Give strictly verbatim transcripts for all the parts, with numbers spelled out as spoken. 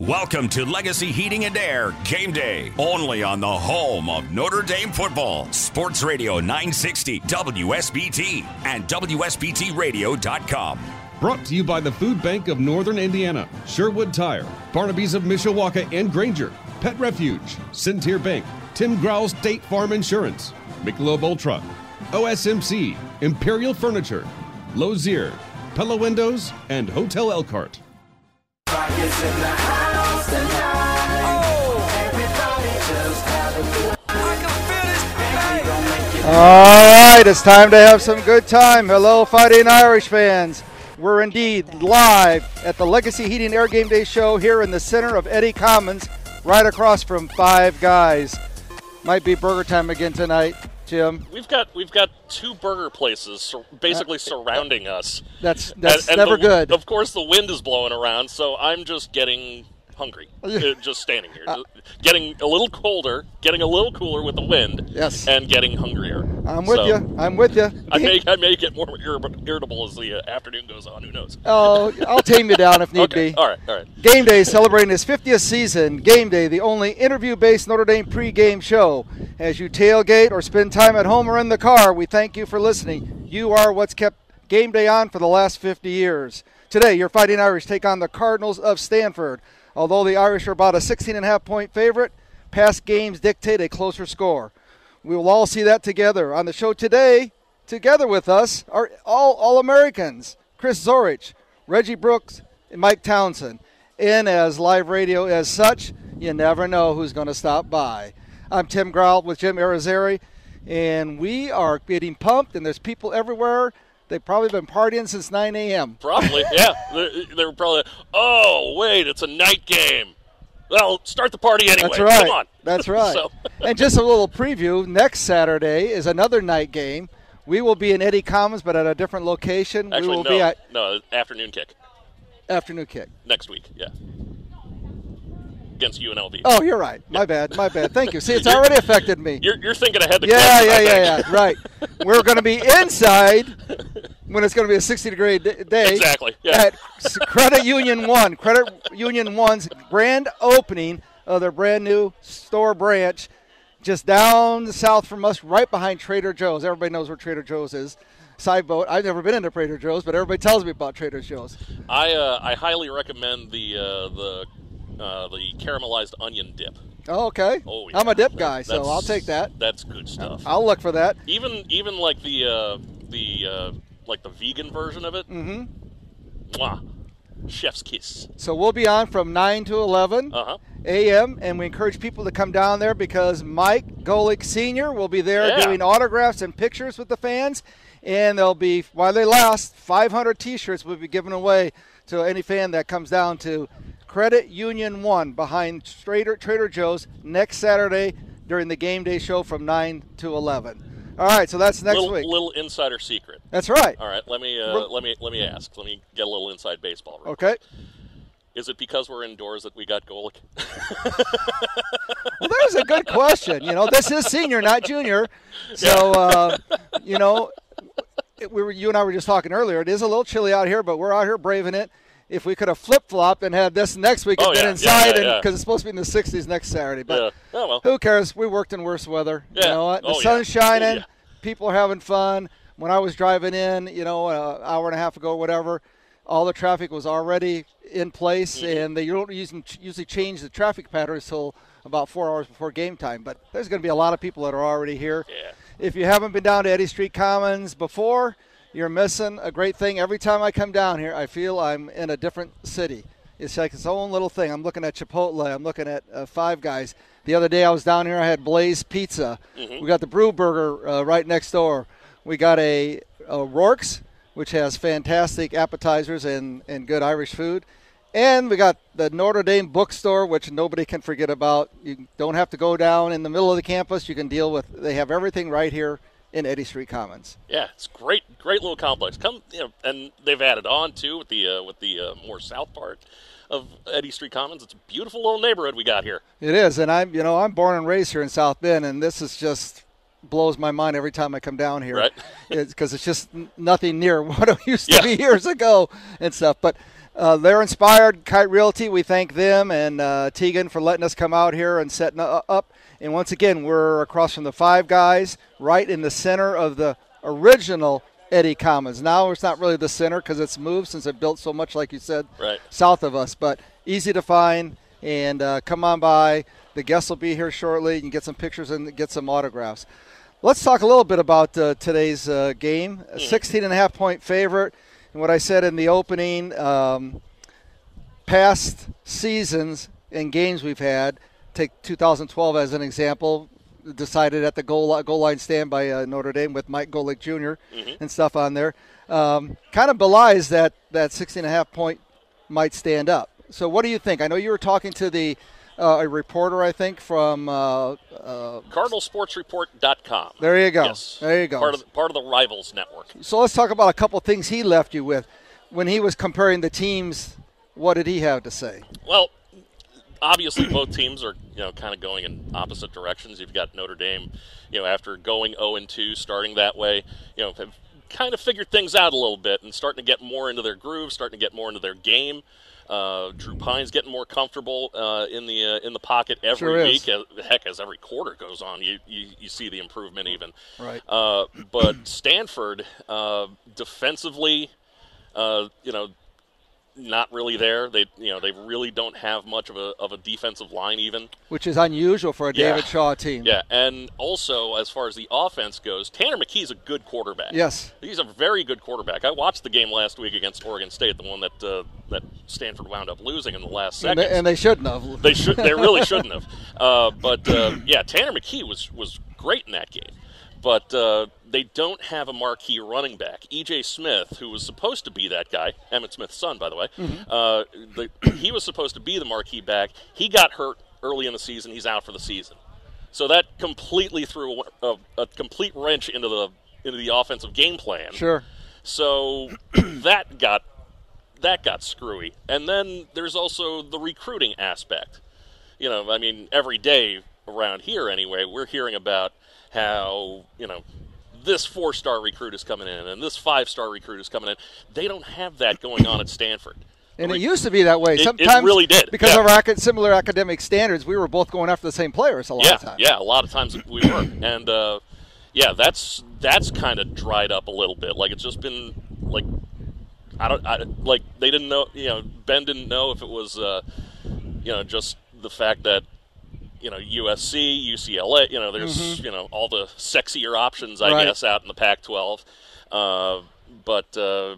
Welcome to Legacy Heating and Air Game Day, only on the home of Notre Dame football. Sports Radio nine sixty, W S B T, and W S B T Radio dot com. Brought to you by the Food Bank of Northern Indiana, Sherwood Tire, Barnaby's of Mishawaka and Granger, Pet Refuge, Centier Bank, Tim Graul State Farm Insurance, Michelob Ultra, O S M C, Imperial Furniture, Lozier, Pella Windows, and Hotel Elkhart. Rockets in the house tonight. Oh. Everybody just have a good time. I can feel this thing. All right, it's time to have some good time. Hello, Fighting Irish fans. We're indeed live at the Legacy Heating and Air Game Day show here in the center of Eddie Commons, right across from Five Guys. Might be burger time again tonight, Jim. We've got we've got two burger places sur- basically uh, surrounding uh, us. That's that's and, and never the, good. Of course, the wind is blowing around, so I'm just getting hungry. Just standing here, uh, getting a little colder, getting a little cooler with the wind. Yes. And getting hungrier. I'm with so, you. I'm with you. I may I may get more irritable as the afternoon goes on. Who knows? Oh, I'll tame you down if need okay. be. All right, all right. Game Day celebrating its fiftieth season. Game Day, the only interview-based Notre Dame pregame show. As you tailgate or spend time at home or in the car, we thank you for listening. You are what's kept Game Day on for the last fifty years. Today, your Fighting Irish take on the Cardinals of Stanford. Although the Irish are about a sixteen and a half point favorite, past games dictate a closer score. We will all see that together. On the show today, together with us, are all All-Americans, Chris Zorich, Reggie Brooks, and Mike Townsend. And as live radio as such, you never know who's going to stop by. I'm Tim Graul with Jim Arizeri, and we are getting pumped, and there's people everywhere. They've probably been partying since nine a.m. Probably, yeah. they, they were probably, oh, wait, it's a night game. Well, start the party anyway. That's right. Come on. That's right. so. And just a little preview, next Saturday is another night game. We will be in Eddie Commons, but at a different location. Actually, we will no, be at no, afternoon kick. Afternoon kick. Next week, yeah. Against U N L V. Oh, you're right. My bad. My bad. Thank you. See, it's already affected me. You're, you're thinking ahead. The yeah, yeah, yeah, yeah. Right. We're going to be inside when it's going to be a sixty-degree day. Exactly. Yeah. At Credit Union one. Credit Union one's grand opening of their brand-new store branch just down south from us, right behind Trader Joe's. Everybody knows where Trader Joe's is. Side boat. I've never been into Trader Joe's, but everybody tells me about Trader Joe's. I uh, I highly recommend the uh, the – Uh, the caramelized onion dip. Oh, okay. Oh, yeah. I'm a dip guy, so that's, I'll take that. That's good stuff. I'll look for that. Even even like the uh, the uh, like the vegan version of it. Mm-hmm. Mwah. Chef's kiss. So we'll be on from nine to eleven uh-huh. a m, and we encourage people to come down there because Mike Golick Senior will be there yeah. doing autographs and pictures with the fans, and there'll be, while they last, five hundred T-shirts will be given away to any fan that comes down to Credit Union one behind Trader, Trader Joe's next Saturday during the Game Day show from nine to eleven. All right, so that's next little, week. Little insider secret. That's right. All right, let me uh, let me let me ask. Let me get a little inside baseball. Real okay. Quick. Is it because we're indoors that we got Golick? Well, that was a good question. You know, this is senior, not junior. So, uh, you know, we were you and I were just talking earlier. It is a little chilly out here, but we're out here braving it. If we could have flip-flopped and had this next week oh, and been yeah, inside because yeah, yeah, yeah. it's supposed to be in the sixties next Saturday. But yeah. oh, well. Who cares? We worked in worse weather. Yeah. You know what? The oh, sun's yeah. shining. Oh, yeah. People are having fun. When I was driving in, you know, an hour and a half ago or whatever, all the traffic was already in place, mm-hmm. and they don't usually change the traffic patterns until about four hours before game time. But there's going to be a lot of people that are already here. Yeah. If you haven't been down to Eddy Street Commons before, you're missing a great thing. Every time I come down here, I feel I'm in a different city. It's like its own little thing. I'm looking at Chipotle. I'm looking at uh, Five Guys. The other day I was down here, I had Blaze Pizza. Mm-hmm. We got the Brew Burger uh, right next door. We got a, a Rourke's, which has fantastic appetizers and, and good Irish food. And we got the Notre Dame bookstore, which nobody can forget about. You don't have to go down in the middle of the campus. You can deal with, they have everything right here in Eddy Street Commons. Yeah, it's great, great little complex. Come, you know, and they've added on too with the uh, with the uh, more south part of Eddy Street Commons. It's a beautiful little neighborhood we got here. It is, and I'm, you know, I'm born and raised here in South Bend, and this is just blows my mind every time I come down here, right? Because it's, it's just nothing near what it used to yeah. be years ago and stuff, but. Uh, they're inspired. Kite Realty, we thank them and uh, Tegan for letting us come out here and setting up. And once again, we're across from the Five Guys, right in the center of the original Eddie Commons. Now it's not really the center because it's moved since it built so much, like you said, right. south of us. But easy to find, and uh, come on by. The guests will be here shortly. You can get some pictures and get some autographs. Let's talk a little bit about uh, today's uh, game. A sixteen and a half point favorite. And what I said in the opening, um, past seasons and games we've had, take two thousand twelve as an example, decided at the goal, goal line stand by uh, Notre Dame with Mike Golick Junior Mm-hmm. and stuff on there, um, kind of belies that that sixteen and a half point might stand up. So what do you think? I know you were talking to the uh, a reporter, I think, from uh, uh, Cardinal Sports Report dot com. There you go. Yes. There you go. Part of the, part of the Rivals Network. So let's talk about a couple things he left you with when he was comparing the teams. What did he have to say? Well, obviously both teams are, you know, kind of going in opposite directions. You've got Notre Dame, you know, after going oh and two, starting that way, you know, have kind of figured things out a little bit and starting to get more into their groove, starting to get more into their game. Uh, Drew Pine's getting more comfortable uh, in the uh, in the pocket every sure week. As, heck, as every quarter goes on, you, you, you see the improvement even. Right. Uh, but Stanford, uh, defensively, uh, you know, not really there. They you know they really don't have much of a of a defensive line even, which is unusual for a yeah. David Shaw team. Yeah, and also as far as the offense goes, Tanner McKee's a good quarterback. Yes, he's a very good quarterback. I watched the game last week against Oregon State, the one that. Uh, that Stanford wound up losing in the last second. And, and they shouldn't have. They should. They really shouldn't have. Uh, but, uh, yeah, Tanner McKee was, was great in that game. But uh, they don't have a marquee running back. E J. Smith, who was supposed to be that guy, Emmett Smith's son, by the way, mm-hmm. uh, the, he was supposed to be the marquee back. He got hurt early in the season. He's out for the season. So that completely threw a, a, a complete wrench into the into the offensive game plan. Sure. So that got – that got screwy. And then there's also the recruiting aspect. You know, I mean, every day around here anyway, we're hearing about how, you know, this four-star recruit is coming in and this five-star recruit is coming in. They don't have that going on at Stanford. And it used to be that way. It, Sometimes, it really did. Because yeah. of our similar academic standards, we were both going after the same players a lot yeah, of times. Yeah, a lot of times we were. And, uh, yeah, that's that's kind of dried up a little bit. Like, it's just been, like, I don't I, like they didn't know, you know, Ben didn't know if it was, uh, you know, just the fact that, you know, U S C, U C L A, you know, there's, mm-hmm. you know, all the sexier options, I right. guess, out in the Pac twelve. Uh, but, uh,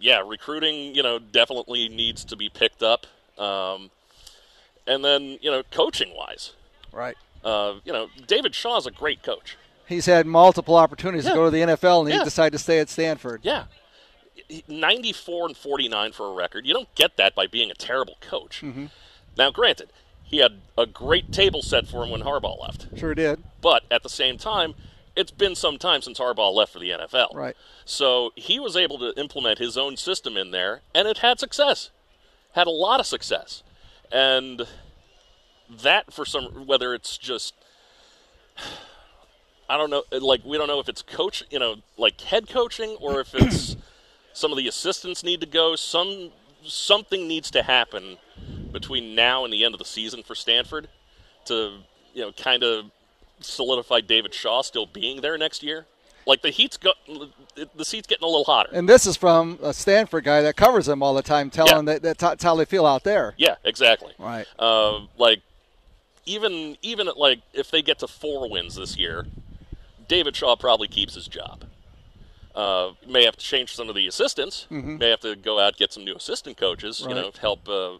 yeah, recruiting, you know, definitely needs to be picked up. Um, and then, you know, coaching wise. Right. Uh, you know, David Shaw's a great coach. He's had multiple opportunities yeah. to go to the N F L, and yeah. he decided to stay at Stanford. Yeah. ninety-four and forty-nine for a record. You don't get that by being a terrible coach. Mm-hmm. Now, granted, he had a great table set for him when Harbaugh left. Sure did. But at the same time, it's been some time since Harbaugh left for the N F L. Right. So he was able to implement his own system in there, and it had success. Had a lot of success. And that for some, whether it's just, I don't know, like we don't know if it's coach, you know, like head coaching or if it's some of the assistants need to go. Some something needs to happen between now and the end of the season for Stanford to, you know, kind of solidify David Shaw still being there next year. Like the heat's go, the seat's getting a little hotter. And this is from a Stanford guy that covers them all the time, telling yeah. that that's, that's how they feel out there. Yeah, exactly. Right. Uh, like even even at like if they get to four wins this year, David Shaw probably keeps his job. Uh, may have to change some of the assistants. Mm-hmm. May have to go out get some new assistant coaches. Right. You know, help uh,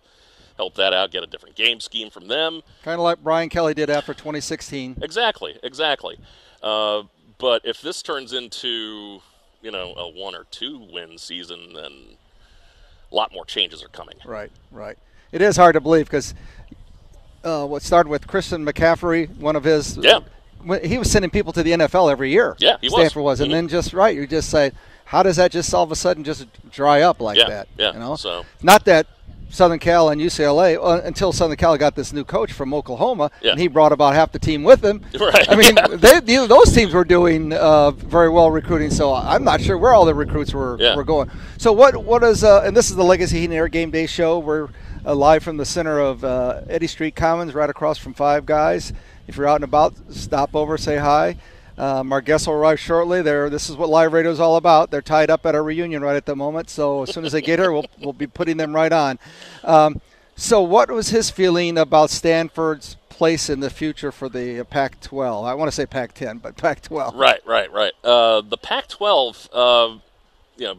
help that out. Get a different game scheme from them. Kind of like Brian Kelly did after twenty sixteen. Exactly, exactly. Uh, but if this turns into, you know, a one or two win season, then a lot more changes are coming. Right, right. It is hard to believe because uh, what started with Christian McCaffrey, one of his yeah. – he was sending people to the N F L every year. Yeah, he Stanford was. was. And mm-hmm. then just, right, you just say, how does that just all of a sudden just dry up like yeah, that? Yeah, you know? So. Not that – Southern Cal and U C L A uh, until Southern Cal got this new coach from Oklahoma, yeah. and he brought about half the team with him. Right. I mean, yeah. they, those teams were doing uh, very well recruiting, so I'm not sure where all the recruits were, yeah. were going. So what? What is uh, – and this is the Legacy Heating and Air Game Day Show. We're uh, live from the center of uh, Eddy Street Commons right across from Five Guys. If you're out and about, stop over, say hi. Um, our guests will arrive shortly. They're, this is what live radio is all about. They're tied up at a reunion right at the moment, so as soon as they get here, we'll, we'll be putting them right on. Um, so what was his feeling about Stanford's place in the future for the Pac twelve? I want to say Pac ten, but Pac twelve. Right, right, right. Uh, the Pac twelve, uh, you know,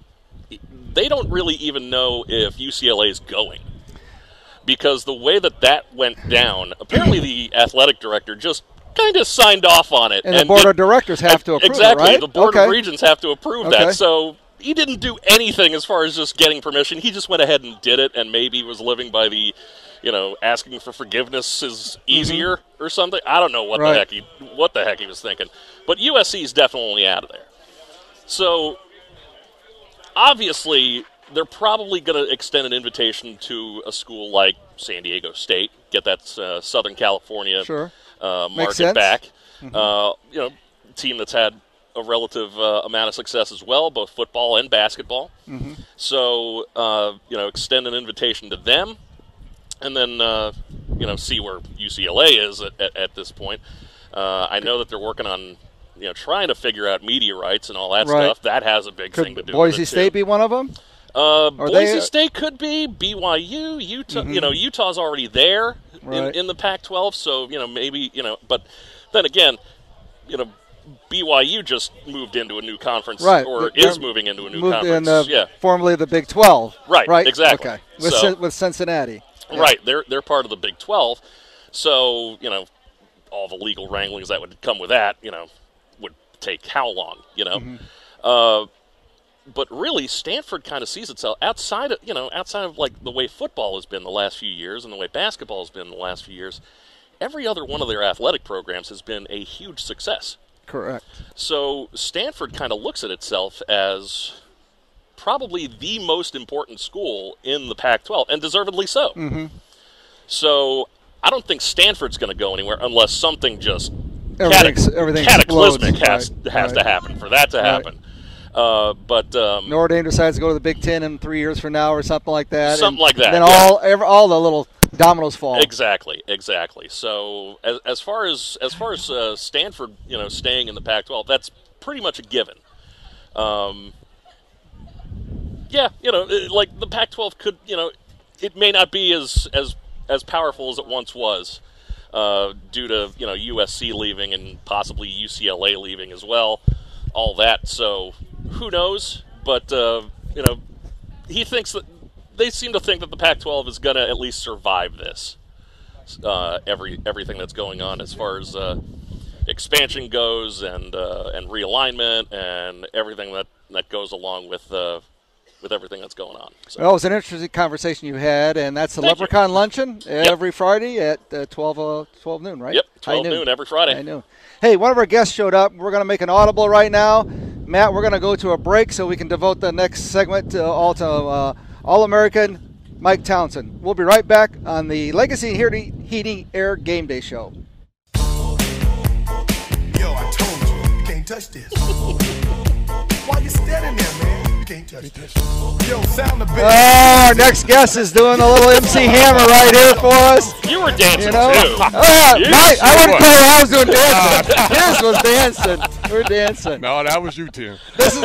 they don't really even know if U C L A is going. Because the way that that went down, apparently the athletic director just kind of signed off on it. And, and the board it, of directors have to approve exactly, it, right? Exactly. The board okay. of regents have to approve okay. that. So he didn't do anything as far as just getting permission. He just went ahead and did it and maybe was living by the, you know, asking for forgiveness is easier mm-hmm. or something. I don't know what right. the heck he what the heck he was thinking. But U S C is definitely out of there. So obviously they're probably going to extend an invitation to a school like San Diego State, get that uh, Southern California sure. Uh, market back, mm-hmm. uh, you know, team that's had a relative uh, amount of success as well, both football and basketball. Mm-hmm. So, uh, you know, extend an invitation to them, and then uh, you know, see where U C L A is at, at, at this point. Uh, I know that they're working on, you know, trying to figure out media rights and all that right. stuff. That has a big Could thing to do. Boise with it State too. Be one of them. Uh, Boise they, State could be, B Y U, Utah, mm-hmm. you know, Utah's already there right. in, in the Pac twelve, so, you know, maybe, you know, but then again, you know, B Y U just moved into a new conference right. or They're is moving into a new moved conference. In the, yeah. formerly the Big twelve. Right, right? exactly. Okay. With, so, C- with Cincinnati. Yeah. Right, they're, they're part of the Big twelve, so, you know, all the legal wranglings that would come with that, you know, would take how long, you know? Mm-hmm. Uh But really, Stanford kind of sees itself outside of, you know, outside of like the way football has been the last few years and the way basketball has been the last few years. Every other one of their athletic programs has been a huge success. Correct. So Stanford kind of looks at itself as probably the most important school in the Pac twelve, and deservedly so. Mm-hmm. So I don't think Stanford's going to go anywhere unless something just everything's, catac- everything's cataclysmic explodes. has, right. has right. to happen for that to happen. Right. Uh, but um, Notre Dame decides to go to the Big Ten in three years from now, or something like that. Something and, like that. Then yeah. all every, all the little dominoes fall. Exactly, exactly. So as as far as as far as uh, Stanford, you know, staying in the Pac twelve, that's pretty much a given. Um, yeah, you know, it, like the Pac twelve could, you know, it may not be as as as powerful as it once was, uh, due to, you know, U S C leaving and possibly U C L A leaving as well, all that. So. Who knows? But, uh, you know, he thinks that they seem to think that the Pac twelve is going to at least survive this, uh, every everything that's going on as far as uh, expansion goes and uh, and realignment and everything that, that goes along with uh, with everything that's going on. So. Well, it was an interesting conversation you had, and that's the Thank Leprechaun you. Luncheon every yep. Friday at uh, twelve, uh, twelve noon, right? Yep, twelve noon every Friday. I know. Hey, one of our guests showed up. We're going to make an audible right now. Matt, we're going to go to a break so we can devote the next segment to, all to uh, All-American Mike Townsend. We'll be right back on the Legacy Heating Air Game Day Show. Yo, I told you, you can't touch this. Why you standing there, man? You can't touch this. Yo, sound the bell. Oh, our next guest is doing a little M C Hammer right here for us. You were dancing, you know? Too. Uh, you my, sure I wouldn't tell you I was doing dancing. This was dancing. We're dancing. No, that was you, Tim. This is,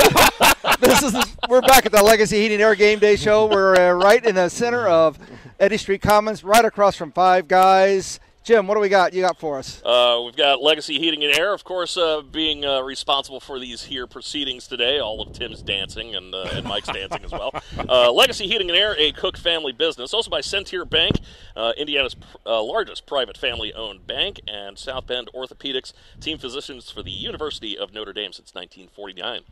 this is, we're back at the Legacy Heating and Air Game Day Show. We're uh, right in the center of Eddy Street Commons, right across from Five Guys. Jim, what do we got? You got for us? Uh, we've got Legacy Heating and Air, of course, uh, being uh, responsible for these here proceedings today. All of Tim's dancing and, uh, and Mike's dancing as well. Uh, Legacy Heating and Air, a Cook family business, also by Centier Bank, uh, Indiana's pr- uh, largest private family-owned bank, and South Bend Orthopedics, team physicians for the University of Notre Dame since nineteen forty-nine.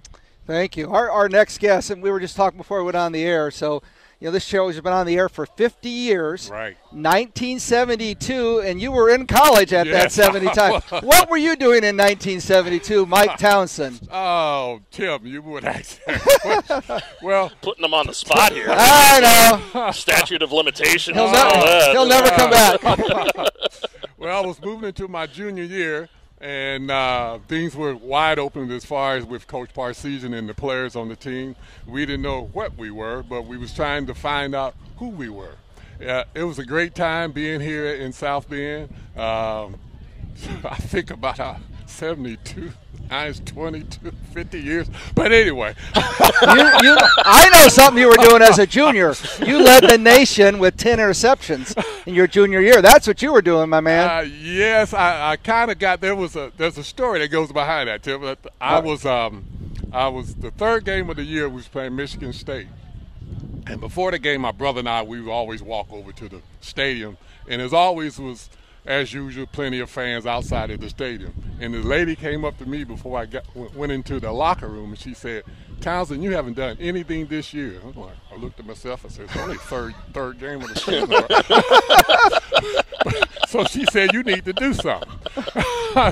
Thank you. Our, our next guest, and we were just talking before we went on the air, so you know, this show has been on the air for fifty years. Right. nineteen seventy-two, and you were in college at yes. that seventy time. What were you doing in nineteen seventy-two, Mike Townsend? Oh, Tim, you would ask that. Well, putting them on the spot here. I know. Statute of limitations. He'll, ne- he'll never come back. Well, I was moving into my junior year, and uh, things were wide open as far as with Coach Parseghian and the players on the team. We didn't know what we were, but we was trying to find out who we were. Uh, it was a great time being here in South Bend. Um, I think about uh, seventy-two, I was twenty-two, fifty years. But anyway. you, you, I know something you were doing as a junior. You led the nation with ten interceptions in your junior year. That's what you were doing, my man. Uh, yes, I, I kind of got there. Was a There's a story that goes behind that, Tim. I, I, was, um, I was the third game of the year we was playing Michigan State. And before the game, my brother and I, we would always walk over to the stadium. And as always was, as usual, plenty of fans outside of the stadium. And the lady came up to me before I got, went into the locker room, and she said, Townsend, you haven't done anything this year. I, was like, I looked at myself and said, it's only third third game of the season. So she said, you need to do something.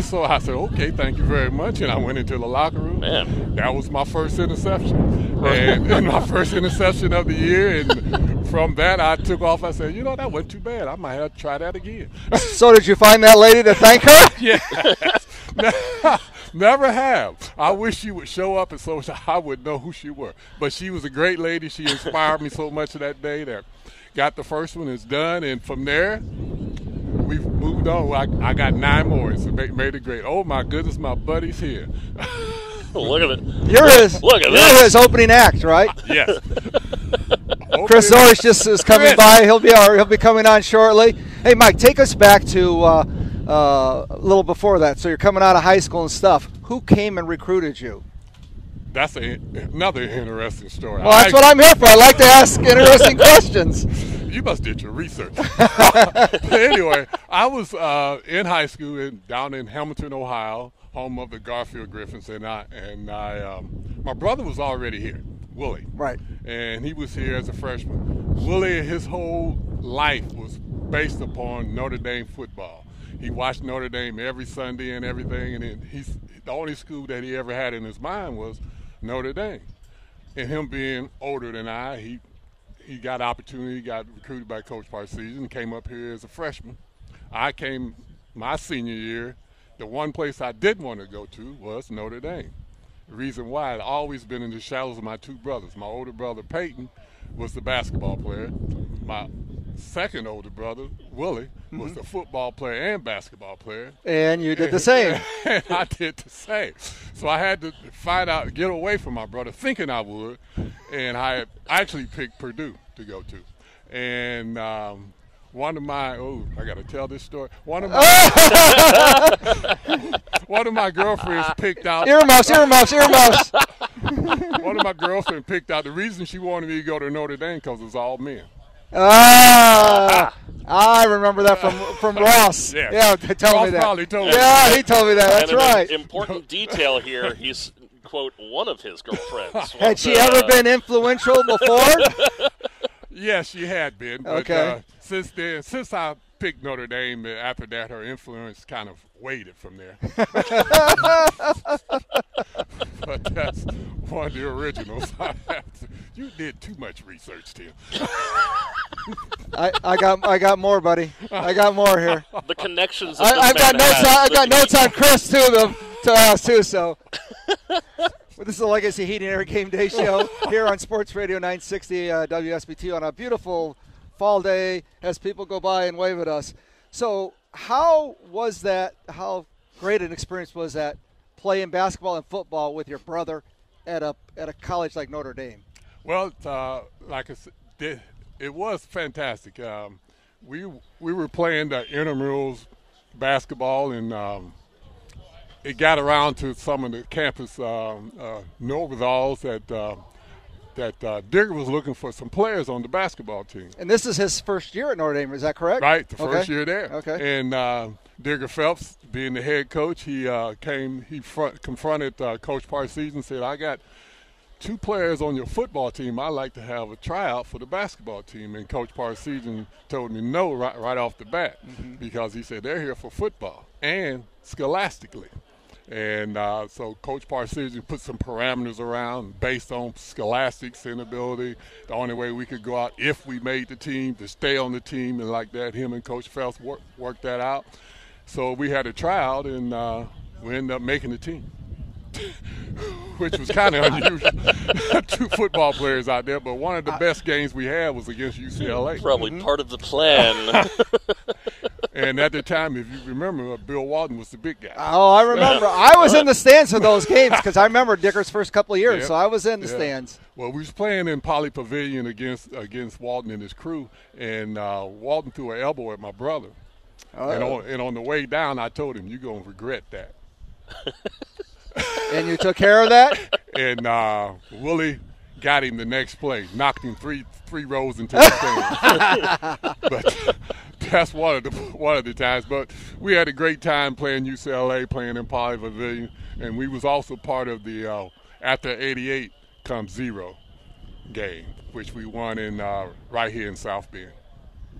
So I said, okay, thank you very much. And I went into the locker room. Man. That was my first interception. Right. And, and my first interception of the year. And from that, I took off. I said, you know, that wasn't too bad. I might have to try that again. So did you find that lady to thank her? Yeah. Never have. I wish she would show up and so I would know who she were. But she was a great lady. She inspired me so much that day that got the first one. It's done. And from there, we've moved on. I, I got nine more. It's made, made it great. Oh, my goodness, my buddy's here. Look at it. You're his, Look at you're this. his opening act, right? Yes. Chris Zorich just is coming Chris. by. He'll be our, he'll be coming on shortly. Hey, Mike, take us back to uh, uh, a little before that. So you're coming out of high school and stuff. Who came and recruited you? That's a, another interesting story. Well, that's like, what I'm here for. I like to ask interesting questions. You must did your research. But anyway, I was uh, in high school in, down in Hamilton, Ohio, home of the Garfield Griffins, and I and I, um, my brother was already here, Willie. Right. And he was here as a freshman. Willie, his whole life was based upon Notre Dame football. He watched Notre Dame every Sunday and everything, and it, he's the only school that he ever had in his mind was Notre Dame. And him being older than I, he he got opportunity, got recruited by Coach Parseghian, came up here as a freshman. I came my senior year. The one place I didn't want to go to was Notre Dame. The reason why, I'd always been in the shadows of my two brothers. My older brother, Peyton, was the basketball player. My second older brother, Willie, mm-hmm. was the football player and basketball player. And you did and, the same. And I did the same. So I had to find out, get away from my brother, thinking I would, and I actually picked Purdue to go to. And um, one of my, oh, I got to tell this story. One of my one of my girlfriends picked out. Earmuffs, earmuffs, earmuffs. One of my girlfriends picked out. The reason she wanted me to go to Notre Dame because it was all men. Ah, I remember that from from Ross. Yeah, yeah tell Ross me that. Probably told yeah, me that. he told me that. That's and right. An important detail here. He's quote one of his girlfriends. Had she the, ever uh, been influential before? Yes, she had been. But, okay. Uh, since then, since I picked Notre Dame, after that, her influence kind of faded from there. But that's one of the originals. You did too much research, Tim. I, I got I got more, buddy. I got more here. The connections. That I, I've got notes. On, I've got notes on Chris too. Them to us too. So. Well, this is the Legacy Heating and Air Game Day Show here on Sports Radio nine sixty uh, W S B T on a beautiful fall day as people go by and wave at us. So, how was that? How great an experience was that? Playing basketball and football with your brother at a at a college like Notre Dame. Well, uh, like I said, it was fantastic. Um, we we were playing the intramurals basketball and. Um, It got around to some of the campus um, uh, know-it-alls that uh, that uh, Digger was looking for some players on the basketball team. And this is his first year at Notre Dame, is that correct? Right, the okay. first year there. Okay. And uh, Digger Phelps, being the head coach, he uh, came, he front, confronted uh, Coach Parseghian and said, I got two players on your football team, I like to have a tryout for the basketball team. And Coach Parseghian told me no right, right off the bat, mm-hmm. because he said they're here for football and scholastically. And uh, so Coach Parseghian put some parameters around based on scholastic ability. The only way we could go out if we made the team, to stay on the team and like that. Him and Coach Phelps work, worked that out. So we had a tryout, and uh, we ended up making the team, which was kind of unusual. Two football players out there, but one of the I, best games we had was against U C L A. Probably mm-hmm. part of the plan. And at the time, if you remember, Bill Walton was the big guy. Oh, I remember. I was in the stands for those games because I remember Dicker's first couple of years, yeah. so I was in the yeah. stands. Well, we was playing in Poly Pavilion against against Walton and his crew, and uh, Walton threw an elbow at my brother. Uh-oh. And on, and on the way down, I told him, you're going to regret that. And you took care of that? And uh, Willie got him the next play, knocked him three three rows into the stands. But that's one of the one of the times. But we had a great time playing U C L A, playing in Poly Pavilion, and we was also part of the uh, after eighty-eight comes zero game, which we won in uh, right here in South Bend.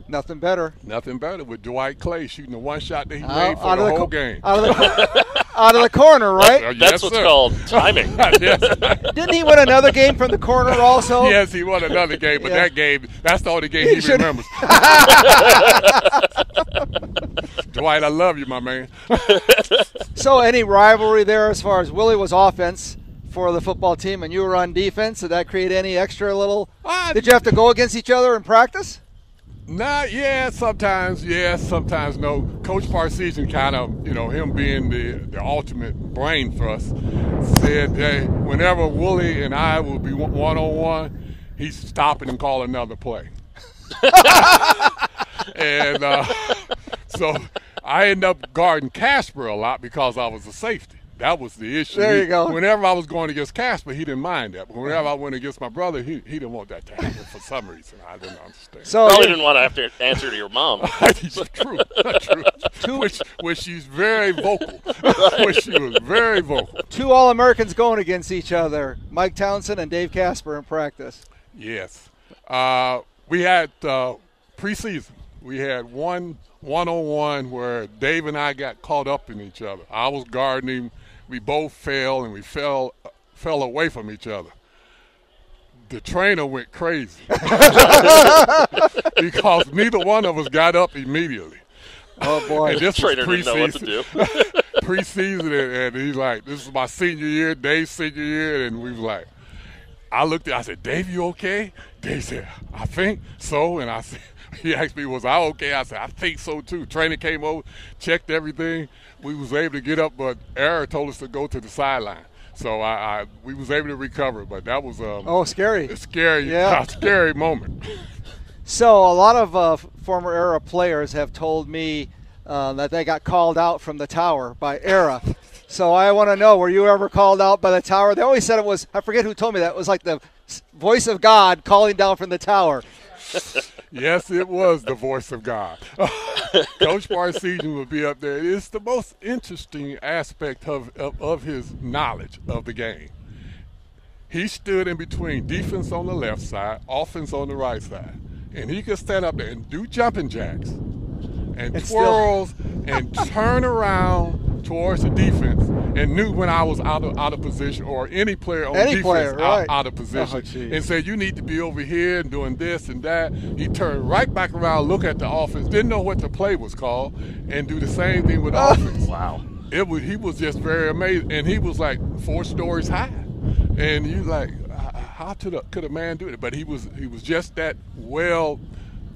Nothing better. Nothing better with Dwight Clay shooting the one shot that he uh, made for the, the whole co- game. Out of the, out of the corner, right? That's, that's yes, what's sir. called timing. Yes. Didn't he win another game from the corner also? Yes, he won another game, but yeah. that game, that's the only game he, he remembers. Dwight, I love you, my man. So any rivalry there as far as Willie was offense for the football team and you were on defense? Did that create any extra little uh, – did you have to go against each other in practice? Nah, yeah, sometimes yes, yeah, sometimes no. Coach Parseghian kind of, you know, him being the, the ultimate brain thrust, said that whenever Willie and I will be one-on-one, he's stopping and calling another play. And uh, so I end up guarding Casper a lot because I was a safety. That was the issue. There you go. He, whenever I was going against Casper, he didn't mind that. But whenever I went against my brother, he he didn't want that to happen for some reason. I didn't understand. So probably didn't want to have to answer to your mom. True, true. Two, which which she's very vocal. Right. Which she was very vocal. Two All-Americans going against each other, Mike Townsend and Dave Casper in practice. Yes, uh, we had uh, preseason. We had one one-on-one where Dave and I got caught up in each other. I was guarding him. We both fell, and we fell fell away from each other. The trainer went crazy because neither one of us got up immediately. Oh, boy. And this the trainer was didn't know what to do. Preseason, and he's like, this is my senior year, Dave's senior year, and we was like, I looked at I said, Dave, you okay? Dave said, I think so, and I said, he asked me, was I okay? I said, I think so, too. Trainer came over, checked everything. We was able to get up, but Error told us to go to the sideline. So I, I we was able to recover, but that was um, oh, scary. a scary, yeah. a scary moment. So a lot of uh, former Era players have told me uh, that they got called out from the tower by Era. So I want to know, were you ever called out by the tower? They always said it was, I forget who told me that, it was like the voice of God calling down from the tower. Yes, it was the voice of God. Coach Parseghian would be up there. It's the most interesting aspect of, of, of his knowledge of the game. He stood in between defense on the left side, offense on the right side. And he could stand up there and do jumping jacks and it's twirls still- and turn around towards the defense and knew when I was out of out of position or any player on any defense player, right. out, out of position oh, and said, you need to be over here and doing this and that. He turned right back around, looked at the offense, didn't know what the play was called, and do the same thing with the oh. offense. Wow. It was, he was just very amazing. And he was like four stories high. And you like, how could a, could a man do it? But he was he was just that well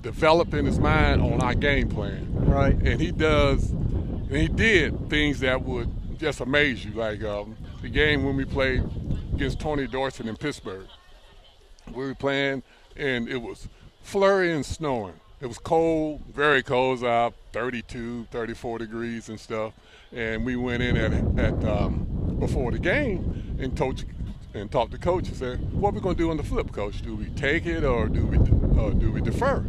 developed in his mind on our game plan. Right. And he does, and he did things that would just amaze you. Like um, the game when we played against Tony Dorson in Pittsburgh, we were playing and it was flurry and snowing. It was cold, very cold out, thirty-two, thirty-four degrees and stuff. And we went in at, at um, before the game and told, and talked to coach and said, "What are we gonna do on the flip, coach? Do we take it or do we uh, do we defer?"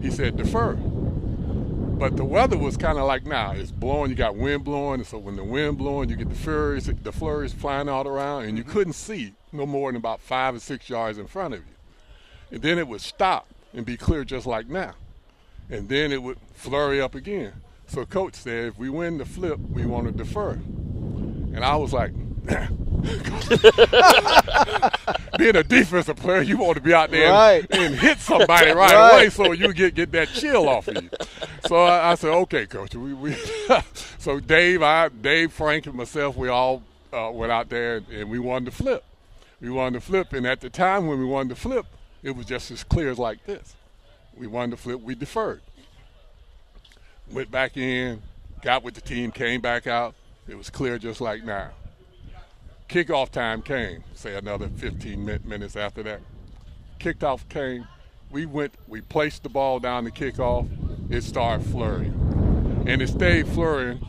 He said, "Defer." But the weather was kind of like now. Nah, it's blowing. You got wind blowing. And so when the wind blowing, you get the flurries, the flurries flying all around, and you couldn't see no more than about five or six yards in front of you. And then it would stop and be clear just like now. And then it would flurry up again. So Coach said, if we win the flip, we want to defer. And I was like, being a defensive player, you want to be out there right. and, and hit somebody right, right away so you get, get that chill off of you. So I, I said, okay, Coach. We, we so Dave, I, Dave, Frank, and myself, we all uh, went out there and, and we wanted to flip. We wanted to flip, and at the time when we wanted to flip, it was just as clear as like this. We wanted to flip, we deferred. Went back in, got with the team, came back out. It was clear just like now. Kickoff time came, say another fifteen minutes after that. Kickoff came, we went, we placed the ball down to kickoff. It started flurrying. And it stayed flurrying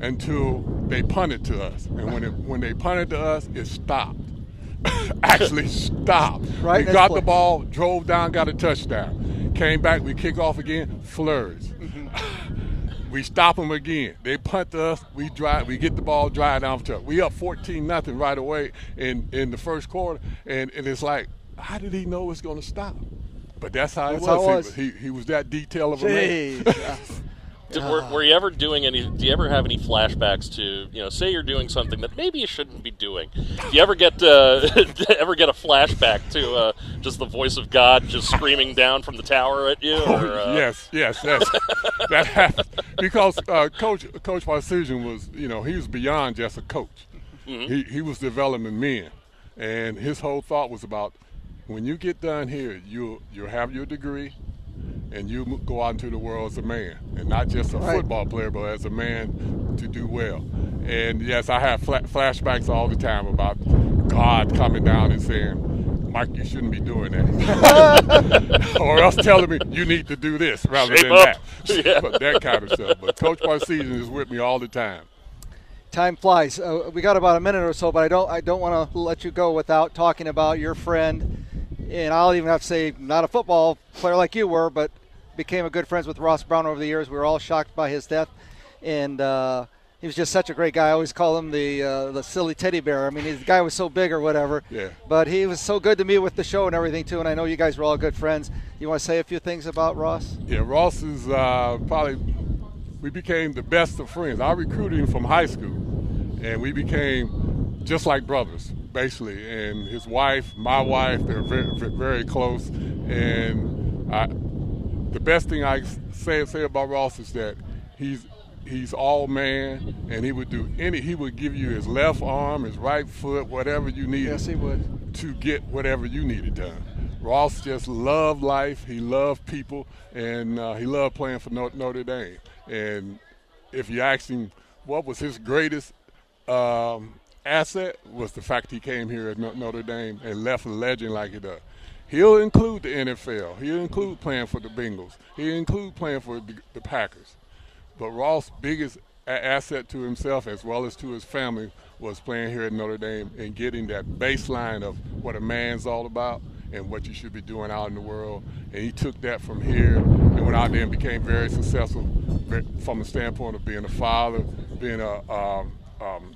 until they punted to us. And when it, when they punted to us, it stopped. Actually stopped. Right, we got play. the ball, drove down, got a touchdown. Came back, we kick off again, flurries. Mm-hmm. We stop them again. They punt to us, we drive, we get the ball, drive down to us. We up fourteen nothing right away in, in the first quarter, and, and it's like, how did he know it's going to stop? But that's how that's it was. How it was. He, he, he was that detail of a man. Did, were, were you ever doing any? Do you ever have any flashbacks to, you know, say you're doing something that maybe you shouldn't be doing? Do you ever get uh, ever get a flashback to uh, just the voice of God just screaming down from the tower at you? Or, uh... Yes, yes, yes. That happened because uh, Coach Coach Parseghian was, you know, he was beyond just a coach. Mm-hmm. He he was developing men, and his whole thought was about when you get done here, you you have your degree. And you go out into the world as a man, and not just a right. football player, but as a man to do well. And yes, I have fla- flashbacks all the time about God coming down and saying, "Mike, you shouldn't be doing that," or else telling me you need to do this rather Shape than up. that. Yeah. But that kind of stuff. But Coach Parseghian is with me all the time. Time flies. Uh, we got about a minute or so, but I don't. I don't want to let you go without talking about your friend. And I'll even have to say, not a football player like you were, but became a good friends with Ross Brown over the years. We were all shocked by his death, and uh, he was just such a great guy. I always call him the uh, the silly teddy bear. I mean, the guy was so big or whatever. Yeah. But he was so good to me with the show and everything too. And I know you guys were all good friends. You want to say a few things about Ross? Yeah, Ross is uh, probably we became the best of friends. I recruited him from high school, and we became just like brothers. Basically, and his wife, my wife, they're very, very close. And I, the best thing I say say about Ross is that he's he's all man, and he would do any. He would give you his left arm, his right foot, whatever you needed. Yes, he would. To get whatever you needed done. Ross just loved life. He loved people, and uh, he loved playing for Notre Dame. And if you asked him what was his greatest um, asset was the fact he came here at Notre Dame and left a legend like he does. He'll include the N F L. He'll include playing for the Bengals. He'll include playing for the Packers. But Ross' biggest asset to himself as well as to his family was playing here at Notre Dame and getting that baseline of what a man's all about and what you should be doing out in the world. And he took that from here and went out there and became very successful from the standpoint of being a father, being a um, um,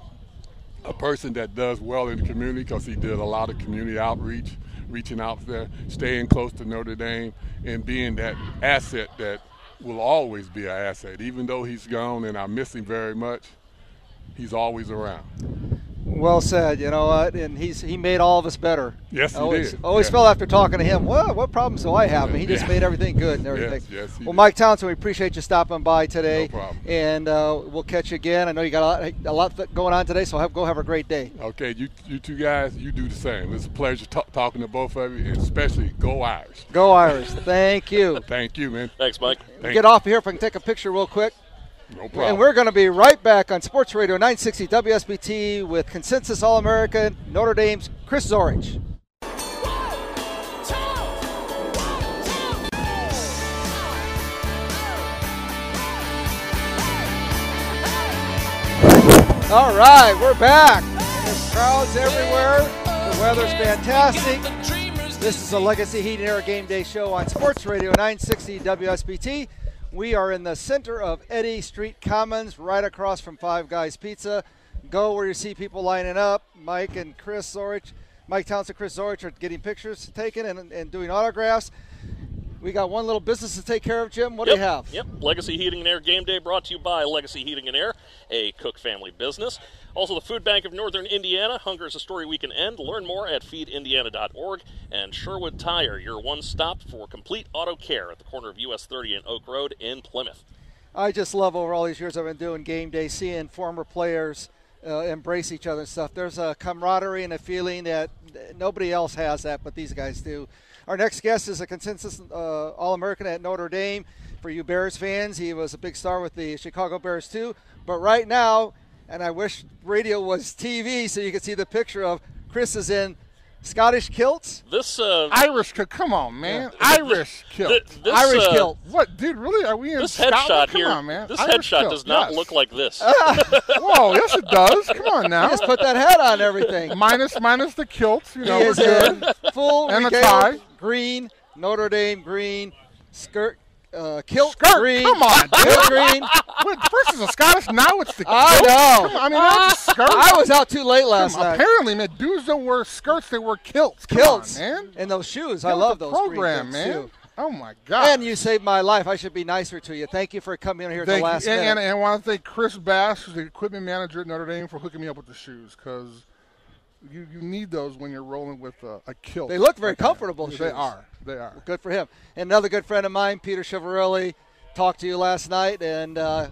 a person that does well in the community because he did a lot of community outreach, reaching out there, staying close to Notre Dame, and being that asset that will always be an asset. Even though he's gone and I miss him very much, he's always around. Well said, you know what, uh, and he's he made all of us better. Yes, he always, did. Always yeah. felt after talking to him, well, what problems do I have? And he just yeah. made everything good and everything. Yes, yes, well, did. Mike Townsend, we appreciate you stopping by today. No problem. And uh, we'll catch you again. I know you got a lot, a lot going on today, so have, go have a great day. Okay, you you two guys, you do the same. It's a pleasure t- talking to both of you, and especially go Irish. Go Irish. Thank you. Thank you, man. Thanks, Mike. Thank Get you. off here if I can take a picture real quick. No problem. And we're going to be right back on Sports Radio nine sixty W S B T with Consensus All-American Notre Dame's Chris Zorich. All right, we're back. There's crowds everywhere. The weather's fantastic. This is the Legacy Heat and Air Game Day Show on Sports Radio nine sixty W S B T. We are in the center of Eddy Street Commons, right across from Five Guys Pizza. Go where you see people lining up. Mike and Chris Zorich. Mike Townsend, Chris Zorich are getting pictures taken and, and doing autographs. We got one little business to take care of, Jim. What yep, do you have? Yep, Legacy Heating and Air Game Day brought to you by Legacy Heating and Air, a Cook family business. Also, the Food Bank of Northern Indiana. Hunger is a story we can end. Learn more at feed indiana dot org. And Sherwood Tire, your one stop for complete auto care at the corner of U S thirty and Oak Road in Plymouth. I just love, over all these years I've been doing game day, seeing former players uh, embrace each other and stuff. There's a camaraderie and a feeling that nobody else has that, but these guys do. Our next guest is a consensus uh, All-American at Notre Dame. For you Bears fans, he was a big star with the Chicago Bears too. But right now, and I wish radio was T V so you could see the picture of Chris is in Scottish kilts. This uh, Irish kilt. Come on, man. Yeah. Irish kilt. This, this, Irish uh, kilt. What, dude? Really? Are we in this Scotland? Headshot Come here. On, man. This Irish headshot kilt. Does not yes. look like this. Whoa, yes it does. Come on now. You just put that hat on everything. Minus, minus the kilts. You know, he we're is good. In full and regal, a tie. Green Notre Dame green skirt. Uh, kilt skirt. Green. Come on, kilt green. Wait, first is a Scottish, now it's the kilt. I know. I mean, that's a skirt. I was out too late last Come, night. Apparently, man, dudes don't wear skirts; they wear kilts. Come kilts, on, man, and those shoes. Kilts I love those program, green man. Too. Oh my God! And you saved my life. I should be nicer to you. Thank you for coming here at thank the last minute. And, and, and I want to thank Chris Bass, who's the equipment manager at Notre Dame, for hooking me up with the shoes because you, you need those when you're rolling with a, a kilt. They look very comfortable. Shoes. They are. They are. Well, good for him. And another good friend of mine, Peter Chiavarelli, talked to you last night and uh,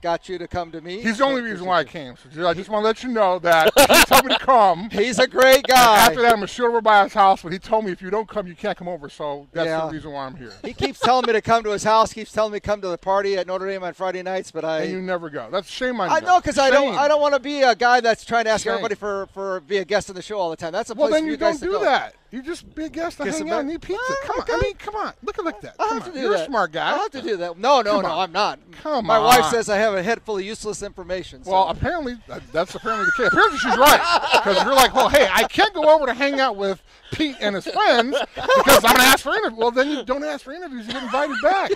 got you to come to me. He's the only reason why I came. So I just want to let you know that he told me to come. He's a great guy. After that, I'm going to shoot over by his house, but he told me if you don't come, you can't come over. So that's yeah. the reason why I'm here. He keeps telling me to come to his house, keeps telling me to come to the party at Notre Dame on Friday nights, but I. And you never go. That's a shame on you. I know, because I don't I don't want to be a guy that's trying to ask shame. everybody for, for be a guest on the show all the time. That's a place well, then you, you don't do that. You just be a guest to hang out and eat pizza. Uh, come okay. on, I mean, come on. Look at that. I'll come have on. to do You're that. You're a smart guy. I'll have to do that. No, no, come no, on. I'm not. Come My on. My wife says I have a head full of useless information. So. Well, apparently, that's apparently the case. Apparently she's right. Because you're like, well, hey, I can't go over to hang out with Pete and his friends because I'm going to ask for interviews. Well, then you don't ask for interviews. You get invited back.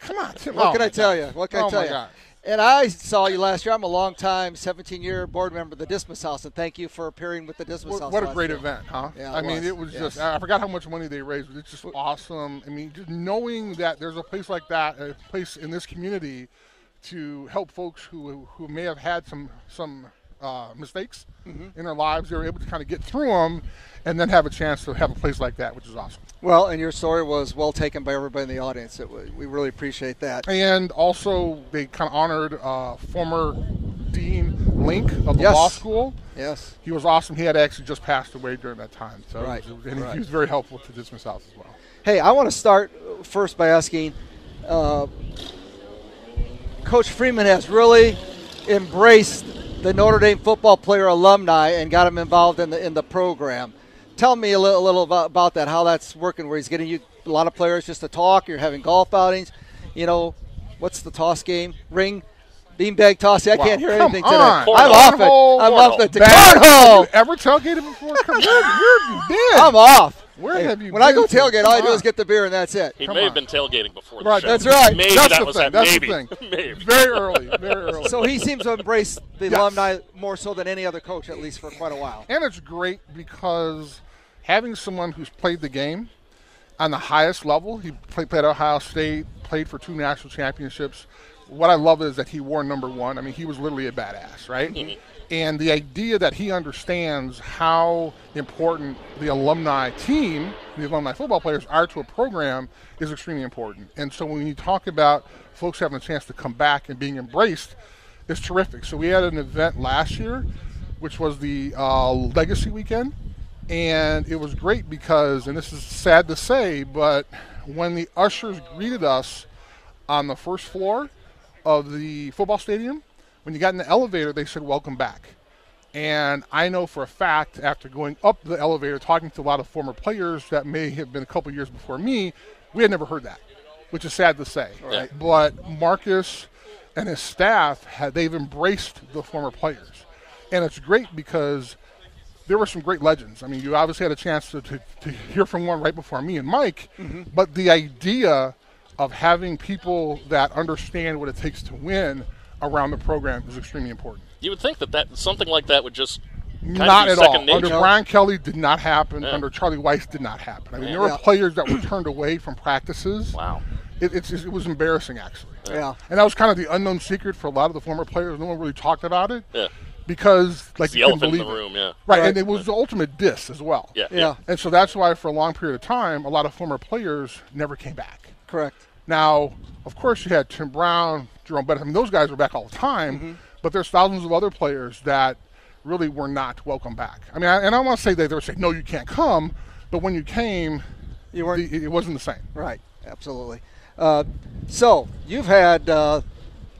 Come on, Tim. What oh, can I tell God. you? What can oh, I tell my you? God. And I saw you last year. I'm a long-time, seventeen-year board member of the Dismas House, and thank you for appearing with the Dismas what, House. What a great year. event, huh? Yeah, I was. mean, it was yes. just—I forgot how much money they raised, but it's just awesome. I mean, just knowing that there's a place like that, a place in this community, to help folks who who may have had some some uh, mistakes mm-hmm. in their lives, they were able to kind of get through them, and then have a chance to have a place like that, which is awesome. Well, and your story was well taken by everybody in the audience. It, we really appreciate that. And also, they kind of honored uh, former Dean Link of the yes. law school. Yes. He was awesome. He had actually just passed away during that time. So right. it was, and right. he was very helpful to Dismas House as well. Hey, I want to start first by asking, uh, Coach Freeman has really embraced the Notre Dame football player alumni and got him involved in the in the program. Tell me a little, a little about, about that, how that's working, where he's getting you a lot of players just to talk. You're having golf outings. You know, what's the toss game? Ring, beanbag toss. I wow. can't hear Come anything on. today. Corn I'm off hole, it. I'm off the cornhole. You ever tailgated before? Come on, you're dead. I'm off. Where hey, have you when been I go tailgate, all I do is get the beer, and that's it. He Come may on. have been tailgating before right, the show. That's right. Maybe that's that was thing. that. That's maybe. The thing. maybe. Very early. Very early. So he seems to embrace the yes. alumni more so than any other coach, at least for quite a while. And it's great because having someone who's played the game on the highest level, he played at Ohio State, played for two national championships. What I love is that he wore number one. I mean, he was literally a badass, right? Mm-hmm. And the idea that he understands how important the alumni team, the alumni football players are to a program is extremely important. And so when you talk about folks having a chance to come back and being embraced, it's terrific. So we had an event last year, which was the uh, Legacy Weekend. And it was great because, and this is sad to say, but when the ushers greeted us on the first floor of the football stadium, when you got in the elevator, they said, welcome back. And I know for a fact, after going up the elevator, talking to a lot of former players that may have been a couple years before me, we had never heard that, which is sad to say. Right? Yeah. But Marcus and his staff, they've embraced the former players. And it's great because there were some great legends. I mean, you obviously had a chance to, to, to hear from one right before me and Mike, mm-hmm. but the idea of having people that understand what it takes to win around the program is extremely important. You would think that, that something like that would just Not at all. Nature. Under Brian Kelly did not happen. Yeah. Under Charlie Weiss did not happen. I mean, yeah. there were yeah. players that were turned away from practices. Wow. It, it's, it was embarrassing, actually. Yeah. yeah. And that was kind of the unknown secret for a lot of the former players. No one really talked about it. Yeah. Because, like, you couldn't believe it. The elephant in the room, yeah. Right, right. and it was right. the ultimate diss as well. Yeah. yeah. Yeah. And so that's why for a long period of time, a lot of former players never came back. Correct. Now, of course, you had Tim Brown, Jerome Bettis. I mean, those guys were back all the time. Mm-hmm. But there's thousands of other players that really were not welcome back. I mean, I, and I want to say that they were saying, no, you can't come. But when you came, you weren't, the, it wasn't the same. Right. Absolutely. Uh, so you've had uh,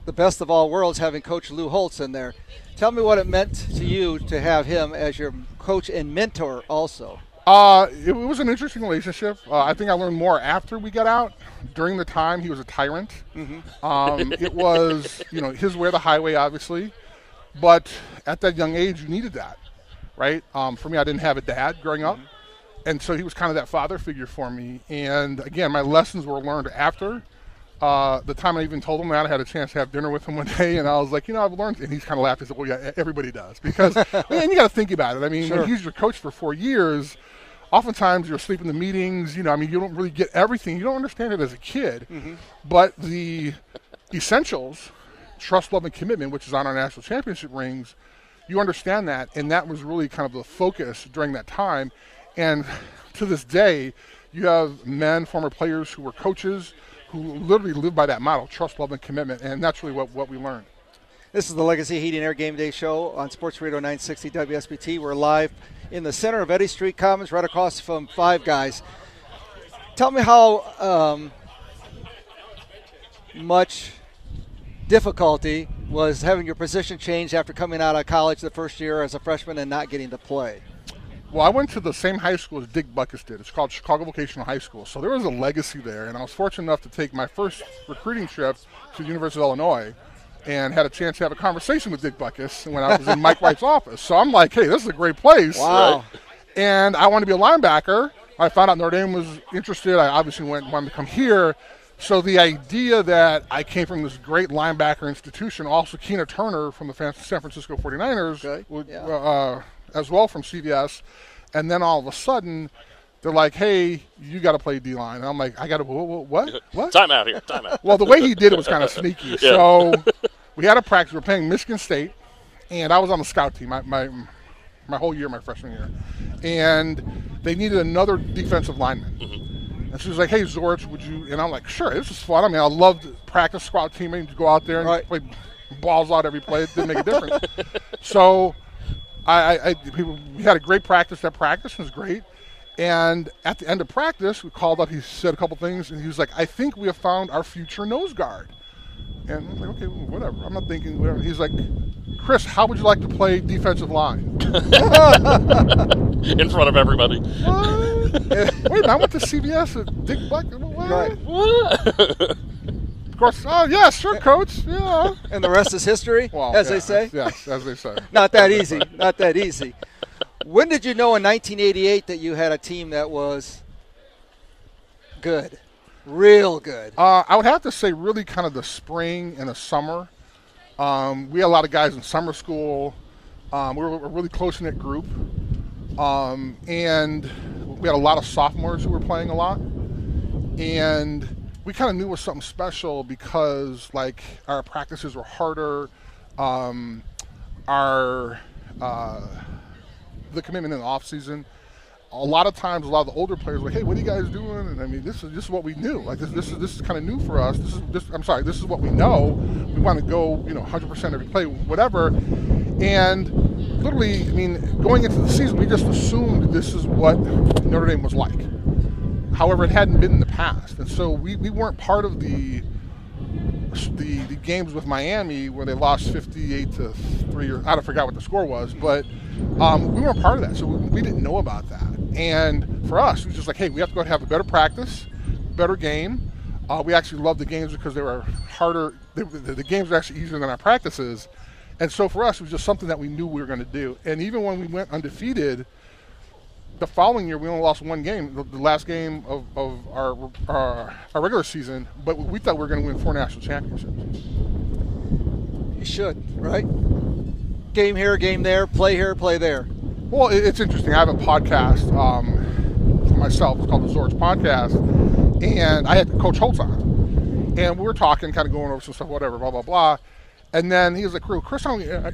the best of all worlds having Coach Lou Holtz in there. Tell me what it meant to you to have him as your coach and mentor also. Uh, it was an interesting relationship. Uh, I think I learned more after we got out. During the time, he was a tyrant. Mm-hmm. Um, it was, you know, his way or the highway, obviously. But at that young age, you needed that, right? Um, for me, I didn't have a dad growing up. Mm-hmm. And so he was kind of that father figure for me. And, again, my lessons were learned after. Uh, the time I even told him that, I had a chance to have dinner with him one day, and I was like, you know, I've learned. And he's kind of laughed. He said, well, yeah, everybody does. Because, man, you got to think about it. I mean, sure. when he's your coach for four years, oftentimes you're asleep in the meetings. You know, I mean, you don't really get everything. You don't understand it as a kid. Mm-hmm. But the essentials, trust, love, and commitment, which is on our national championship rings, you understand that. And that was really kind of the focus during that time. And to this day, you have men, former players who were coaches, who literally live by that model, trust, love, and commitment, and that's really what, what we learned. This is the Legacy Heating and Air Game Day Show on Sports Radio nine sixty W S B T. We're live in the center of Eddy Street Commons, right across from Five Guys. Tell me how um, much difficulty was having your position changed after coming out of college the first year as a freshman and not getting to play. Well, I went to the same high school as Dick Buckus did. It's called Chicago Vocational High School. So there was a legacy there, and I was fortunate enough to take my first recruiting trip to the University of Illinois and had a chance to have a conversation with Dick Buckus when I was in Mike White's office. So I'm like, hey, this is a great place. Wow. Right? And I wanted to be a linebacker. I found out Notre Dame was interested. I obviously went and wanted to come here. So the idea that I came from this great linebacker institution, also Keena Turner from the San Francisco forty-niners, okay. would, yeah. uh, as well from C V S, and then all of a sudden they're like, hey, you got to play D-line. And I'm like, I got to, what, what, what? Time out here, time out. Well, the way he did it was kind of sneaky. Yeah. So we had a practice. We were playing Michigan State, and I was on the scout team my, my, my whole year, my freshman year. And they needed another defensive lineman. Mm-hmm. And she was like, hey, Zorich, would you? And I'm like, sure, this is fun. I mean, I loved practice, squad teaming, to go out there and right. play balls out every play. It didn't make a difference. So I, I people, we had a great practice. That practice was great. And at the end of practice, we called up. He said a couple things, and he was like, I think we have found our future nose guard. And I'm like, okay, well, whatever. I'm not thinking whatever. He's like, Chris, how would you like to play defensive line? In front of everybody. What? And, wait, I went to C B S at Dick Buck. What? Right. What? Of course, oh, yeah, sure, Coach, yeah. And the rest is history, well, as yeah, they say? Yes, as they say. Not that easy, not that easy. When did you know in nineteen eighty-eight that you had a team that was good, real good? Uh, I would have to say really kind of the spring and the summer. Um, we had a lot of guys in summer school. Um, we were a really close-knit group. Um, and we had a lot of sophomores who were playing a lot. And we kind of knew it was something special because, like, our practices were harder. Um, our uh, the commitment in the off season. A lot of times, a lot of the older players were like, "Hey, what are you guys doing?" And I mean, this is this is what we knew. Like, this this is this is kind of new for us. This is this. I'm sorry. This is what we know. We want to go, you know, one hundred percent every play, whatever. And literally, I mean, going into the season, we just assumed this is what Notre Dame was like. However, it hadn't been in the past, and so we, we weren't part of the, the the games with Miami where they lost fifty-eight to three, or I don't forgot what the score was, but um, we weren't part of that, so we, we didn't know about that. And for us, it was just like, hey, we have to go have a better practice, better game. Uh, we actually loved the games because they were harder. They, the, the games were actually easier than our practices, and so for us, it was just something that we knew we were going to do. And even when we went undefeated, the following year, we only lost one game, the, the last game of, of our, our our regular season, but we thought we were going to win four national championships. You should, right? game here, game there, play here, play there? Well, it's interesting. I have a podcast um, for myself. It's called The Zorich Podcast. And I had Coach Holtz on. And we were talking, kind of going over some stuff, whatever, blah, blah, blah. And then he was like, "Crew, Chris, I, I,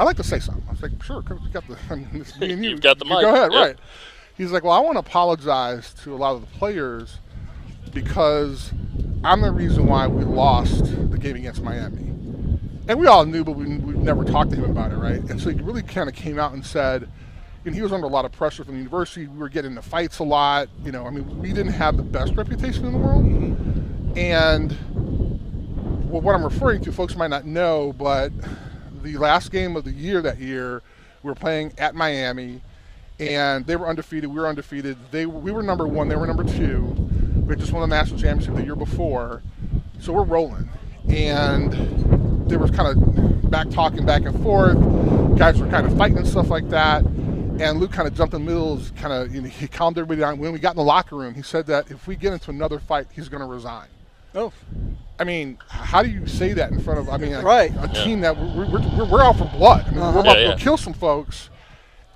I like to say something." I was like, "Sure, Chris, you got the, I mean, this, me and you, you've got the mic. Go ahead," yep. Right. He's like, "Well, I want to apologize to a lot of the players because I'm the reason why we lost the game against Miami." And we all knew, but we, we never talked to him about it, right? And so he really kind of came out and said, and he was under a lot of pressure from the university. We were getting into fights a lot. You know, I mean, we didn't have the best reputation in the world. Mm-hmm. And well, what I'm referring to, folks might not know, but the last game of the year that year, we were playing at Miami, and they were undefeated. We were undefeated. They we were number one. They were number two. We just won the national championship the year before, so we're rolling. And they were kind of back talking back and forth. Guys were kind of fighting and stuff like that. And Luke kind of jumped in the middle, kind of, you know, he calmed everybody down. When we got in the locker room, he said that if we get into another fight, he's going to resign. Oh. I mean, how do you say that in front of, I mean, a, right. a team yeah. that we're, we're, we're, we're out for blood. I mean, uh-huh. We're about yeah, to yeah. kill some folks.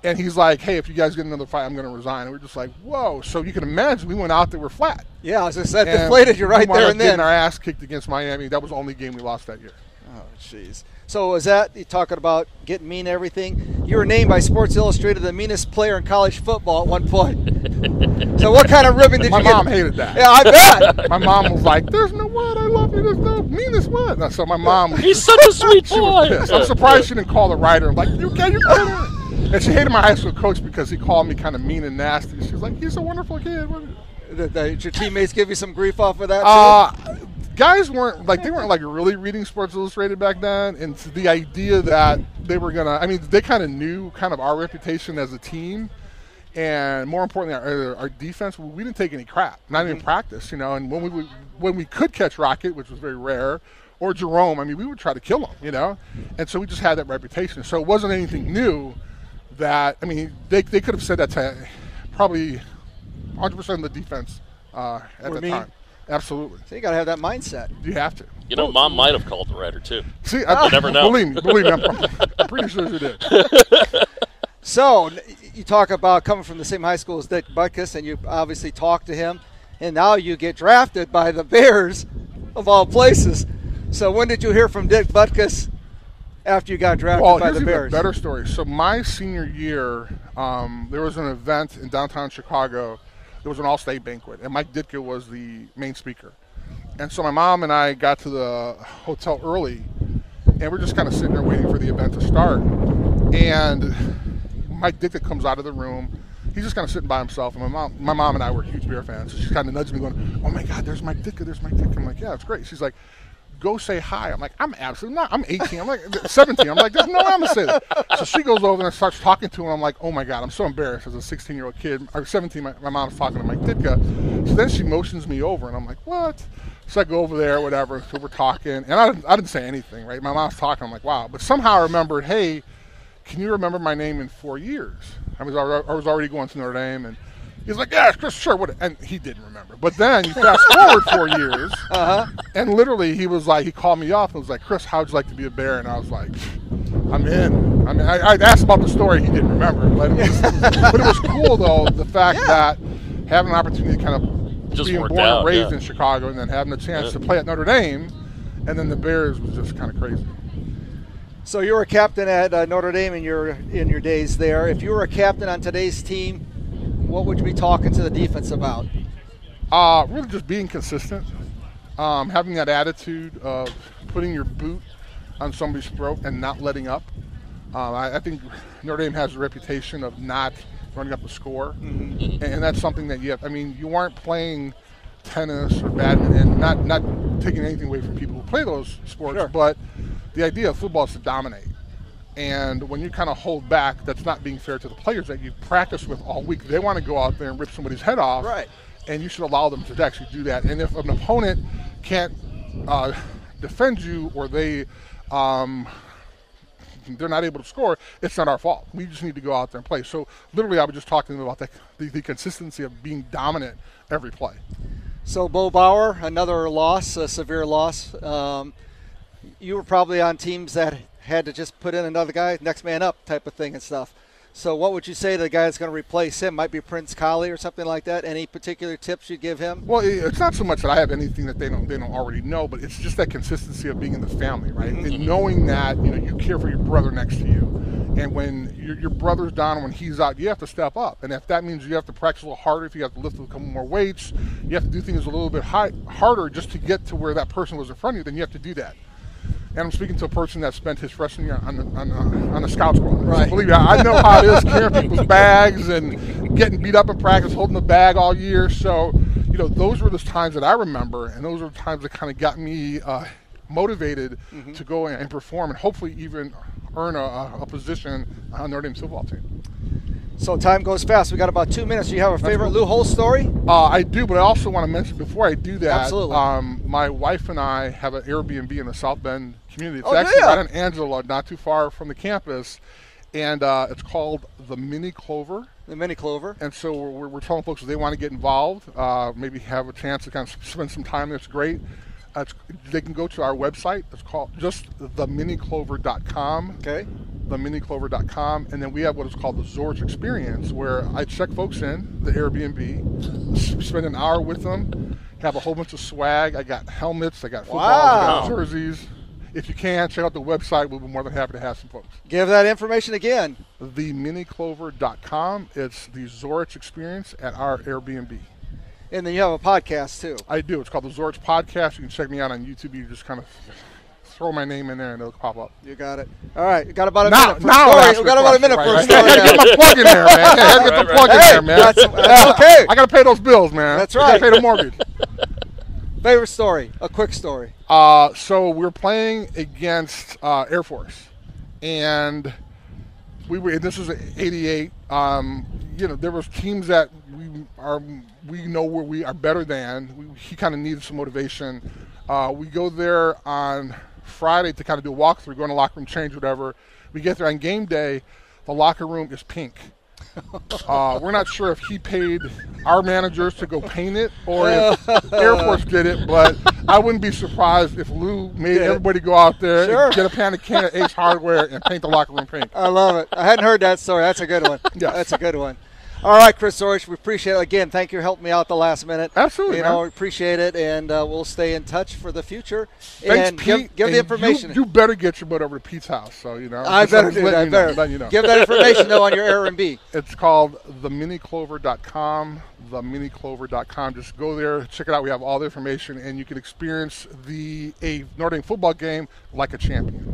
And he's like, "Hey, if you guys get another fight, I'm going to resign." And we're just like, whoa. So you can imagine we went out there, we're flat. Yeah, as I said, deflated you right there and then. And our ass kicked against Miami. That was the only game we lost that year. Oh, jeez. So is that, you're talking about getting mean and everything. You were named by Sports Illustrated the meanest player in college football at one point. So what kind of ribbon did My you get? My mom hated that. Yeah, I bet. My mom was like, "There's no what, I love you, there's no meanest what." No, so my mom was He's just, such a sweet boy. I'm surprised she didn't call the writer. I'm like, "You can't, you can't." And she hated my high school coach because he called me kind of mean and nasty. She was like, "He's a wonderful kid." Did, did your teammates give you some grief off of that? Uh, guys weren't, like, they weren't, like, really reading Sports Illustrated back then. And the idea that they were going to, I mean, they kind of knew kind of our reputation as a team. And more importantly, our, our defense, we didn't take any crap, not even mm-hmm. practice, you know. And when we would, when we could catch Rocket, which was very rare, or Jerome, I mean, we would try to kill him, you know. And so we just had that reputation. So it wasn't anything new. That, I mean, they they could have said that to probably one hundred percent of the defense uh, at the time. Absolutely. So you got to have that mindset. You have to. You know, Mom might have called the writer, too. See, I you never know. Believe me, believe me, I'm, I'm pretty sure she did. So you talk about coming from the same high school as Dick Butkus, and you obviously talked to him, and now you get drafted by the Bears, of all places. So when did you hear from Dick Butkus? After you got drafted well, by the Bears. Well, here's a better story. So my senior year, um, there was an event in downtown Chicago. There was an all-state banquet, and Mike Ditka was the main speaker. And so my mom and I got to the hotel early, and we're just kind of sitting there waiting for the event to start. And Mike Ditka comes out of the room. He's just kind of sitting by himself. And my mom, my mom and I were huge Bear fans. So she's kind of nudging me going, "Oh, my God, there's Mike Ditka, there's Mike Ditka." I'm like, "Yeah, it's great." She's like, "Go say hi." I'm like, "I'm absolutely not. I'm eighteen. I'm like seventeen. I'm like, there's no way I'm going to say that." So she goes over and starts talking to him. I'm like, oh, my God. I'm so embarrassed as a sixteen-year-old kid. Or seventeen, my, my mom's talking to Mike Ditka. So then she motions me over, and I'm like, what? So I go over there, whatever. So we're talking. And I didn't, I didn't say anything, right? My mom's talking. I'm like, wow. But somehow I remembered, hey, can you remember my name in four years? I was I was already going to Notre Dame, and he's like, "Yeah, Chris, sure." What? And he didn't remember. But then you fast forward four years, uh-huh. and literally he was like, he called me up and was like, "Chris, how'd you like to be a Bear?" And I was like, I'm in. I mean, I, I asked about the story. He didn't remember. But it was, but it was cool, though, the fact yeah. that having an opportunity to kind of just being born out, and raised yeah. in Chicago and then having a chance yeah. to play at Notre Dame and then the Bears was just kind of crazy. So you were a captain at uh, Notre Dame in your, in your days there. If you were a captain on today's team, what would you be talking to the defense about? Uh, really just being consistent, um, having that attitude of putting your boot on somebody's throat and not letting up. Uh, I, I think Notre Dame has a reputation of not running up the score, mm-hmm. and, and that's something that you have. I mean, you aren't playing tennis or badminton, not not taking anything away from people who play those sports, sure. but the idea of football is to dominate. And when you kind of hold back, that's not being fair to the players that you've practiced with all week. They want to go out there and rip somebody's head off. Right. And you should allow them to actually do that. And if an opponent can't uh, defend you or they, um, they're not able to score, it's not our fault. We just need to go out there and play. So literally I was just talking to them about the, the, the consistency of being dominant every play. So Bo Bauer, another loss, a severe loss. Um, you were probably on teams that – had to just put in another guy, next man up type of thing and stuff. So what would you say to the guy that's going to replace him? Might be Prince Collie or something like that. Any particular tips you'd give him? Well, it's not so much that I have anything that they don't they don't already know, but it's just that consistency of being in the family, right? Mm-hmm. And knowing that, you know, you care for your brother next to you. And when your, your brother's down, when he's out, you have to step up. And if that means you have to practice a little harder, if you have to lift a couple more weights, you have to do things a little bit high, harder just to get to where that person was in front of you, then you have to do that. And I'm speaking to a person that spent his freshman year on the, on, the, on the scout squad. Right. So believe me, I know how it is carrying people's bags and getting beat up in practice, holding the bag all year. So, you know, those were the times that I remember, and those were the times that kind of got me uh, motivated mm-hmm. to go and perform and hopefully even earn a, a position on Notre Dame's football team. So time goes fast. We got about two minutes. Do you have a favorite Lou Holtz story? Uh, I do, but I also want to mention before I do that, Absolutely. Um, my wife and I have an Airbnb in the South Bend community. It's oh, actually yeah. out in Angelo, not too far from the campus, and uh, it's called the Mini Clover. The Mini Clover. And so we're, we're telling folks if they want to get involved, uh, maybe have a chance to kind of spend some time there. It's great. Uh, it's, they can go to our website. It's called just the mini clover dot com. Okay. the mini clover dot com, and then we have what is called the Zorich Experience, where I check folks in the Airbnb, spend an hour with them, have a whole bunch of swag. I got helmets, I got footballs, wow. I got jerseys. If you can, check out the website. We'll be more than happy to have some folks. Give that information again. the mini clover dot com. It's the Zorich Experience at our Airbnb. And then you have a podcast, too. I do. It's called the Zorich Podcast. You can check me out on YouTube. You just kind of... throw my name in there and it'll pop up. You got it. All right. We got about a now, minute for now a story. We got about a minute right, for a story. I got to get my plug in there, man. I got to get the plug in there, man. That's, that's okay. I got to pay those bills, man. That's right. I got to pay the mortgage. Favorite story, a quick story. Uh, so we were playing against uh, Air Force, and we were. And this was eighty-eight. Um, you know, there was teams that we are we know where we are better than. We, he kind of needed some motivation. Uh, we go there on Friday to kind of do a walkthrough, go in the locker room, change, whatever. We get there on game day, the locker room is pink. Uh, we're not sure if he paid our managers to go paint it or if Air Force did it, but I wouldn't be surprised if Lou made yeah. everybody go out there sure. and get a pan of can at Ace Hardware and paint the locker room pink. I love it. I hadn't heard that story. That's a good one. Yes. That's a good one. All right, Chris Zorich, we appreciate it. Again, thank you for helping me out the last minute. Absolutely, You know, man. We appreciate it, and uh, we'll stay in touch for the future. Thanks, and Pete. Give, give and the information. You, you better get your butt over to Pete's house, so, you know. I better do that. I better. Know, you know. Give that information, though, on your Airbnb. It's called the mini clover dot com, the mini clover dot com. Just go there, check it out. We have all the information, and you can experience the a Notre Dame football game like a champion.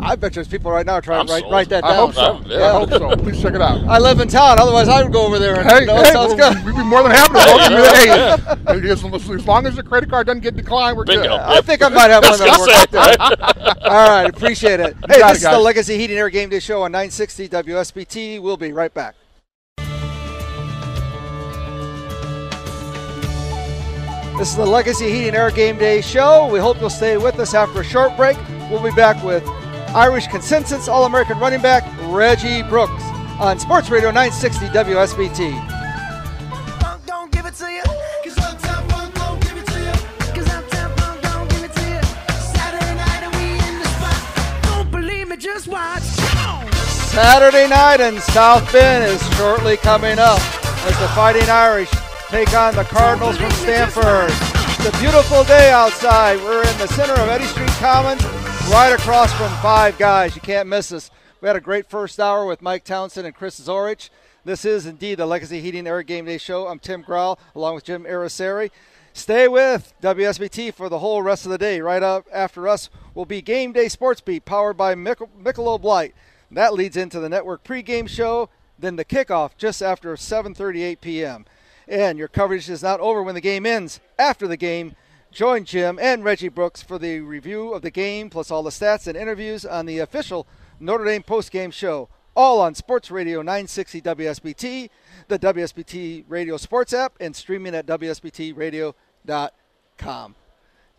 I bet there's people right now trying to write, write that down. I hope so. Yeah. I hope so. Please check it out. I live in town. Otherwise, I would go over there. And hey, no, hey sounds well, good. We'd be more than happy to welcome you. Hey, as long as the credit card doesn't get declined, we're Bingo. Good. I yep. think I might have one that works right there. All right. Appreciate it. Hey, this it, is the Legacy Heating and Air Game Day Show on nine sixty W S B T. We'll be right back. This is the Legacy Heating and Air Game Day Show. We hope you'll stay with us after a short break. We'll be back with Irish consensus All-American running back Reggie Brooks on Sports Radio nine sixty W S B T. Saturday night in South Bend is shortly coming up as the Fighting Irish take on the Cardinals from Stanford. It's a beautiful day outside. We're in the center of Eddy Street Commons, right across from Five Guys. You can't miss us. We had a great first hour with Mike Townsend and Chris Zorich. This is indeed the Legacy Heating and Air Game Day Show. I'm Tim Graul, along with Jim Irisari. Stay with W S B T for the whole rest of the day. Right up after us will be Game Day Sports Beat, powered by Mich- Michelob Light. That leads into the network pregame show, then the kickoff just after seven thirty-eight p.m. And your coverage is not over when the game ends. After the game, join Jim and Reggie Brooks for the review of the game, plus all the stats and interviews on the official Notre Dame postgame show, all on Sports Radio nine sixty W S B T, the W S B T Radio Sports app, and streaming at W S B T Radio dot com.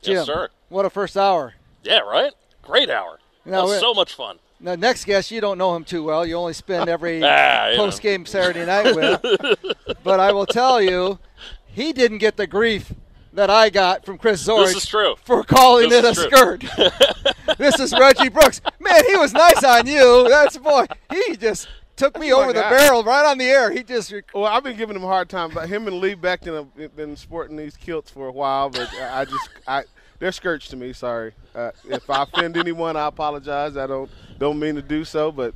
Jim, yes, sir. What a first hour. Yeah, right? Great hour. Now, that was so much fun. Now, next guest, you don't know him too well. You only spend every ah, postgame know. Saturday night with. But I will tell you, he didn't get the grief that I got from Chris Zorich this is true. for calling this it a true. skirt. This is Reggie Brooks. Man, he was nice on you. That's boy. He just took me oh over the barrel right on the air. He just. Rec- well, I've been giving him a hard time, but him and Lee Beckton have been sporting these kilts for a while. But I just, I they're skirts to me. Sorry, uh, if I offend anyone, I apologize. I don't don't mean to do so, but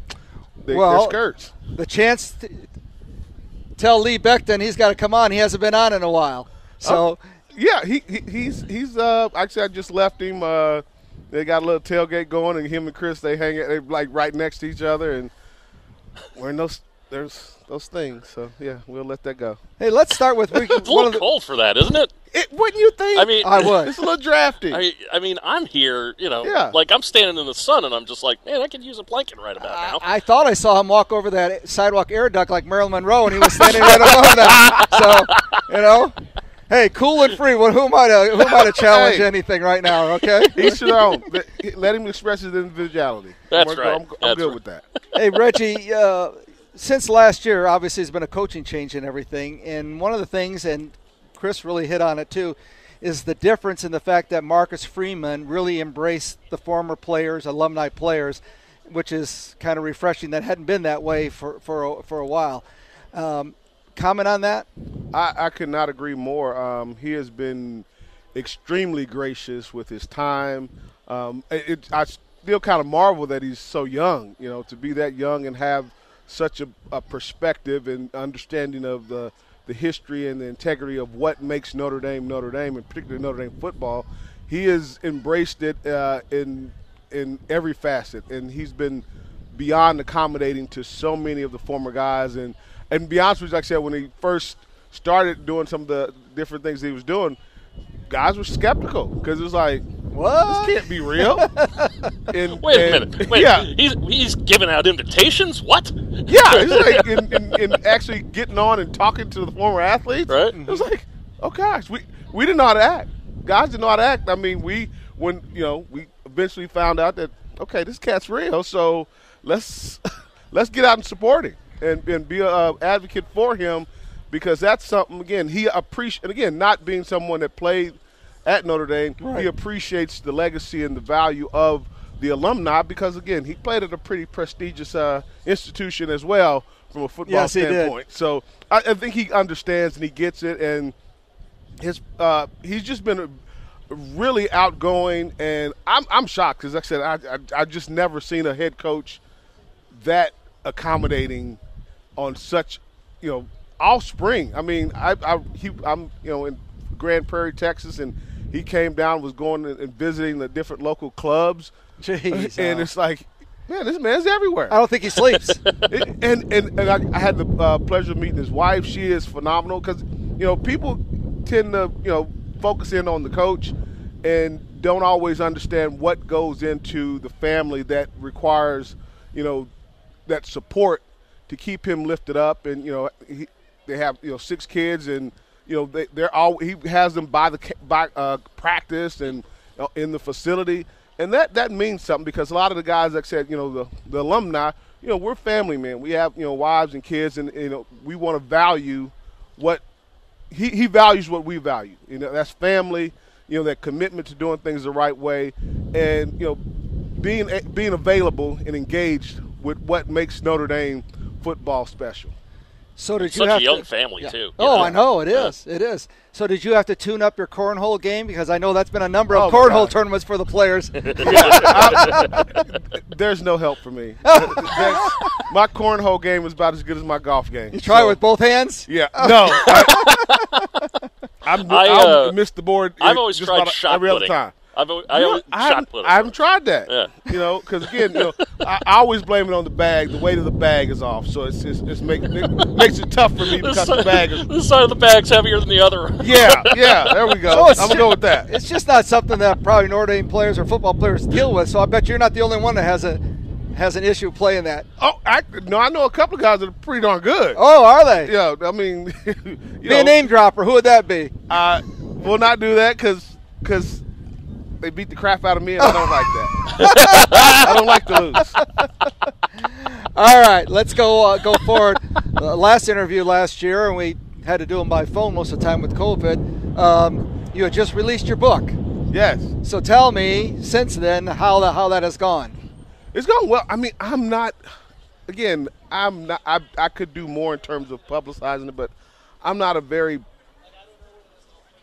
they, well, they're skirts. The chance. To tell Lee Beckton he's got to come on. He hasn't been on in a while, so. Oh. Yeah, he, he he's he's uh actually I just left him. Uh, they got a little tailgate going, and him and Chris they hang out. They like right next to each other, and wearing those there's those things. So yeah, we'll let that go. Hey, let's start with. We, it's one a little of the, cold for that, isn't it? It wouldn't you think? I mean, I would. It's a little drafty. I, I mean, I'm here. You know, yeah. Like I'm standing in the sun, and I'm just like, man, I could use a blanket right about I, now. I thought I saw him walk over that sidewalk air duct like Marilyn Monroe, and he was standing right over that. So you know. Hey, cool and free. Well, who am I to, who am I to challenge hey. anything right now, okay? Each their own. Let him express his individuality. That's I'm, right. I'm, I'm That's good right. with that. Hey, Reggie, uh, since last year, obviously, there's been a coaching change and everything. And one of the things, and Chris really hit on it too, is the difference in the fact that Marcus Freeman really embraced the former players, alumni players, which is kind of refreshing. That hadn't been that way for, for, a, for a while. Um, comment on that? I, I could not agree more. Um, he has been extremely gracious with his time. Um, it, it, I still kind of marvel that he's so young, you know, to be that young and have such a, a perspective and understanding of the, the history and the integrity of what makes Notre Dame Notre Dame, and particularly Notre Dame football. He has embraced it uh, in in every facet, and he's been beyond accommodating to so many of the former guys. And, and to be honest with you, like I said, when he first – started doing some of the different things he was doing, guys were skeptical because it was like, what? This can't be real. and, wait a and, minute. Wait, yeah. he's, he's giving out invitations? What? Yeah. He's like, and, and, and actually getting on and talking to the former athletes. Right. It was like, oh, gosh, we, we didn't know how to act. Guys didn't know how to act. I mean, we, when, you know, we eventually found out that, okay, this cat's real, so let's let's get out and support him and, and be an advocate for him. Because that's something, again, he appreciates, and again, not being someone that played at Notre Dame, right. He appreciates the legacy and the value of the alumni because, again, he played at a pretty prestigious uh, institution as well from a football yes, standpoint. So I, I think he understands and he gets it, and his uh, he's just been a, really outgoing, and I'm, I'm shocked because, like I said, I, I, I've just never seen a head coach that accommodating on such, you know, all spring. I mean, I, I, he, I'm, you know, in Grand Prairie, Texas, and he came down, was going and visiting the different local clubs. Jeez, and uh, it's like, man, this man's everywhere. I don't think he sleeps. it, and and, and I, I had the uh, pleasure of meeting his wife. She is phenomenal because, you know, people tend to, you know, focus in on the coach and don't always understand what goes into the family that requires, you know, that support to keep him lifted up. And, you know, he, they have, you know, six kids, and you know they, they're all. He has them by the by uh, practice and uh, in the facility, and that, that means something because a lot of the guys, like I said, you know, the, the alumni, you know, we're family, man. We have, you know, wives and kids, and you know, we want to value what he he values what we value. You know, that's family. You know, that commitment to doing things the right way, and you know, being being available and engaged with what makes Notre Dame football special. So did you Such have a young to, family, yeah. too. You oh, know? I know. It is. Yeah. It is. So did you have to tune up your cornhole game? Because I know that's been a number of oh cornhole tournaments for the players. Yeah, I, there's no help for me. My cornhole game is about as good as my golf game. You try so. it with both hands? Yeah. No. I, I'm, I uh, missed the board. I've always just tried shot every other time. I've always, I, always I, haven't, I haven't tried that, yeah. you know, because, again, you know, I, I always blame it on the bag. The weight of the bag is off, so it's it's, it's make, it makes it tough for me because the, side, the bag is – This side of the bag's heavier than the other. Yeah, yeah, there we go. So I'm going to go with that. It's just not something that probably Notre Dame players or football players deal with, so I bet you're not the only one that has a has an issue playing that. Oh, I, no, I know a couple of guys that are pretty darn good. Oh, are they? Yeah, I mean – Be know, a name dropper. Who would that be? I will not do that because because – they beat the crap out of me, and I don't like that. I don't like to lose. All right, let's go uh, go forward. Uh, last interview last year, and we had to do them by phone most of the time with COVID. Um, you had just released your book. Yes. So tell me, since then, how the, how that has gone. It's gone well. I mean, I'm not. Again, I'm not. I I could do more in terms of publicizing it, but I'm not a very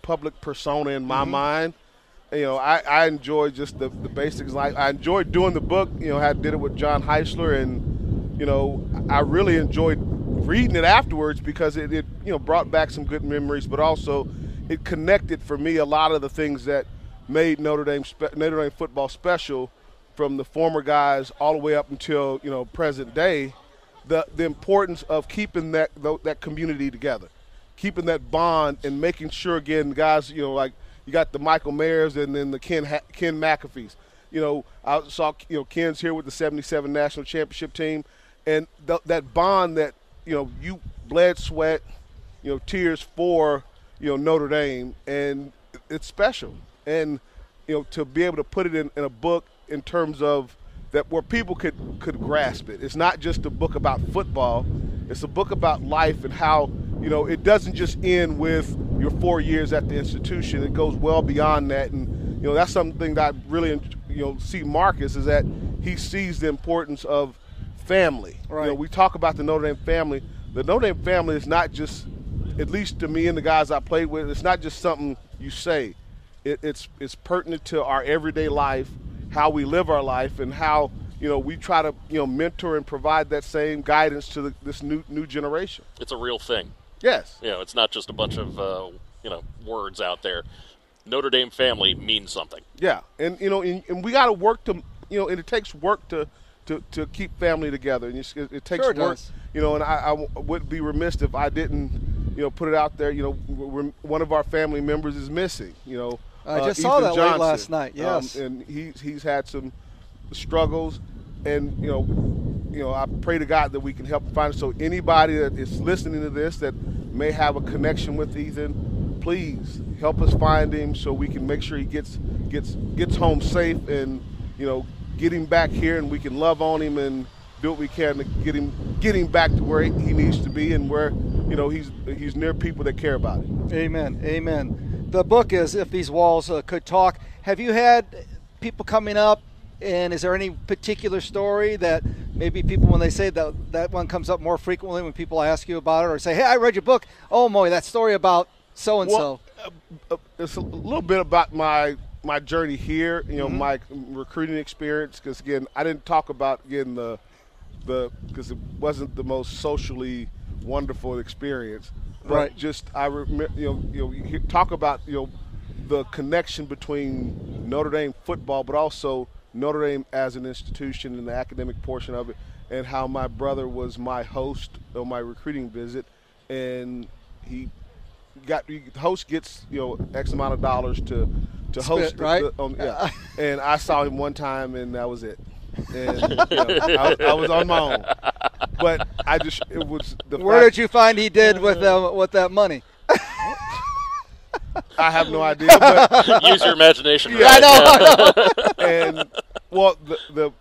public persona in my mm-hmm. mind. You know, I, I enjoy just the, the basics. Like, I enjoyed doing the book. You know, I did it with John Heisler, and you know, I really enjoyed reading it afterwards because it, it you know brought back some good memories, but also it connected for me a lot of the things that made Notre Dame spe- Notre Dame football special, from the former guys all the way up until you know present day. The the importance of keeping that that community together, keeping that bond, and making sure again guys you know like you got the Michael Mayers and then the Ken ha- Ken McAfees. You know I saw you know Ken's here with the seventy-seven national championship team, and th- that bond that you know you bled sweat, you know tears for you know Notre Dame, and it's special. And, you know, to be able to put it in, in a book in terms of that where people could, could grasp it. It's not just a book about football. It's a book about life and how, you know, it doesn't just end with your four years at the institution. It goes well beyond that. And, you know, that's something that I really, you know, see Marcus is that he sees the importance of family. Right. You know, we talk about the Notre Dame family. The Notre Dame family is not just, at least to me and the guys I played with, it's not just something you say. It, it's it's pertinent to our everyday life, how we live our life, and how you know we try to you know mentor and provide that same guidance to the, this new new generation. It's a real thing. Yes. You know, it's not just a bunch of uh, you know words out there. Notre Dame family means something. Yeah, and you know, and, and we got to work to you know, and it takes work to to, to keep family together, and it, it takes sure it work. Does. You know, and I, I would be remiss if I didn't you know put it out there. You know, we're, one of our family members is missing. You know. I just uh, saw Ethan that Johnson, late last night. Yes, um, and he's he's had some struggles, and you know, you know, I pray to God that we can help him find it. So anybody that is listening to this that may have a connection with Ethan, please help us find him so we can make sure he gets gets gets home safe, and you know, get him back here, and we can love on him and do what we can to get him get him back to where he needs to be and where you know he's he's near people that care about him. Amen. Amen. The book is If These Walls uh, Could Talk. Have you had people coming up, and is there any particular story that maybe people, when they say that, that one comes up more frequently when people ask you about it or say, hey, I read your book. Oh, boy, that story about so-and-so. Well, uh, it's a little bit about my my journey here, you know, mm-hmm. my recruiting experience, because, again, I didn't talk about getting the the because it wasn't the most socially wonderful experience. But right. just I remember, you know, you know, you talk about you know the connection between Notre Dame football, but also Notre Dame as an institution and the academic portion of it, and how my brother was my host on my recruiting visit, and he got the host gets you know X amount of dollars to to Spit, host, right? The, um, yeah. And I saw him one time, and that was it. And you know, I, I was on my own. But I just – it was the Where fact. Did you find he did with uh, with that money? I have no idea. But use your imagination. Yeah, right. I know. I know. And, well, the, the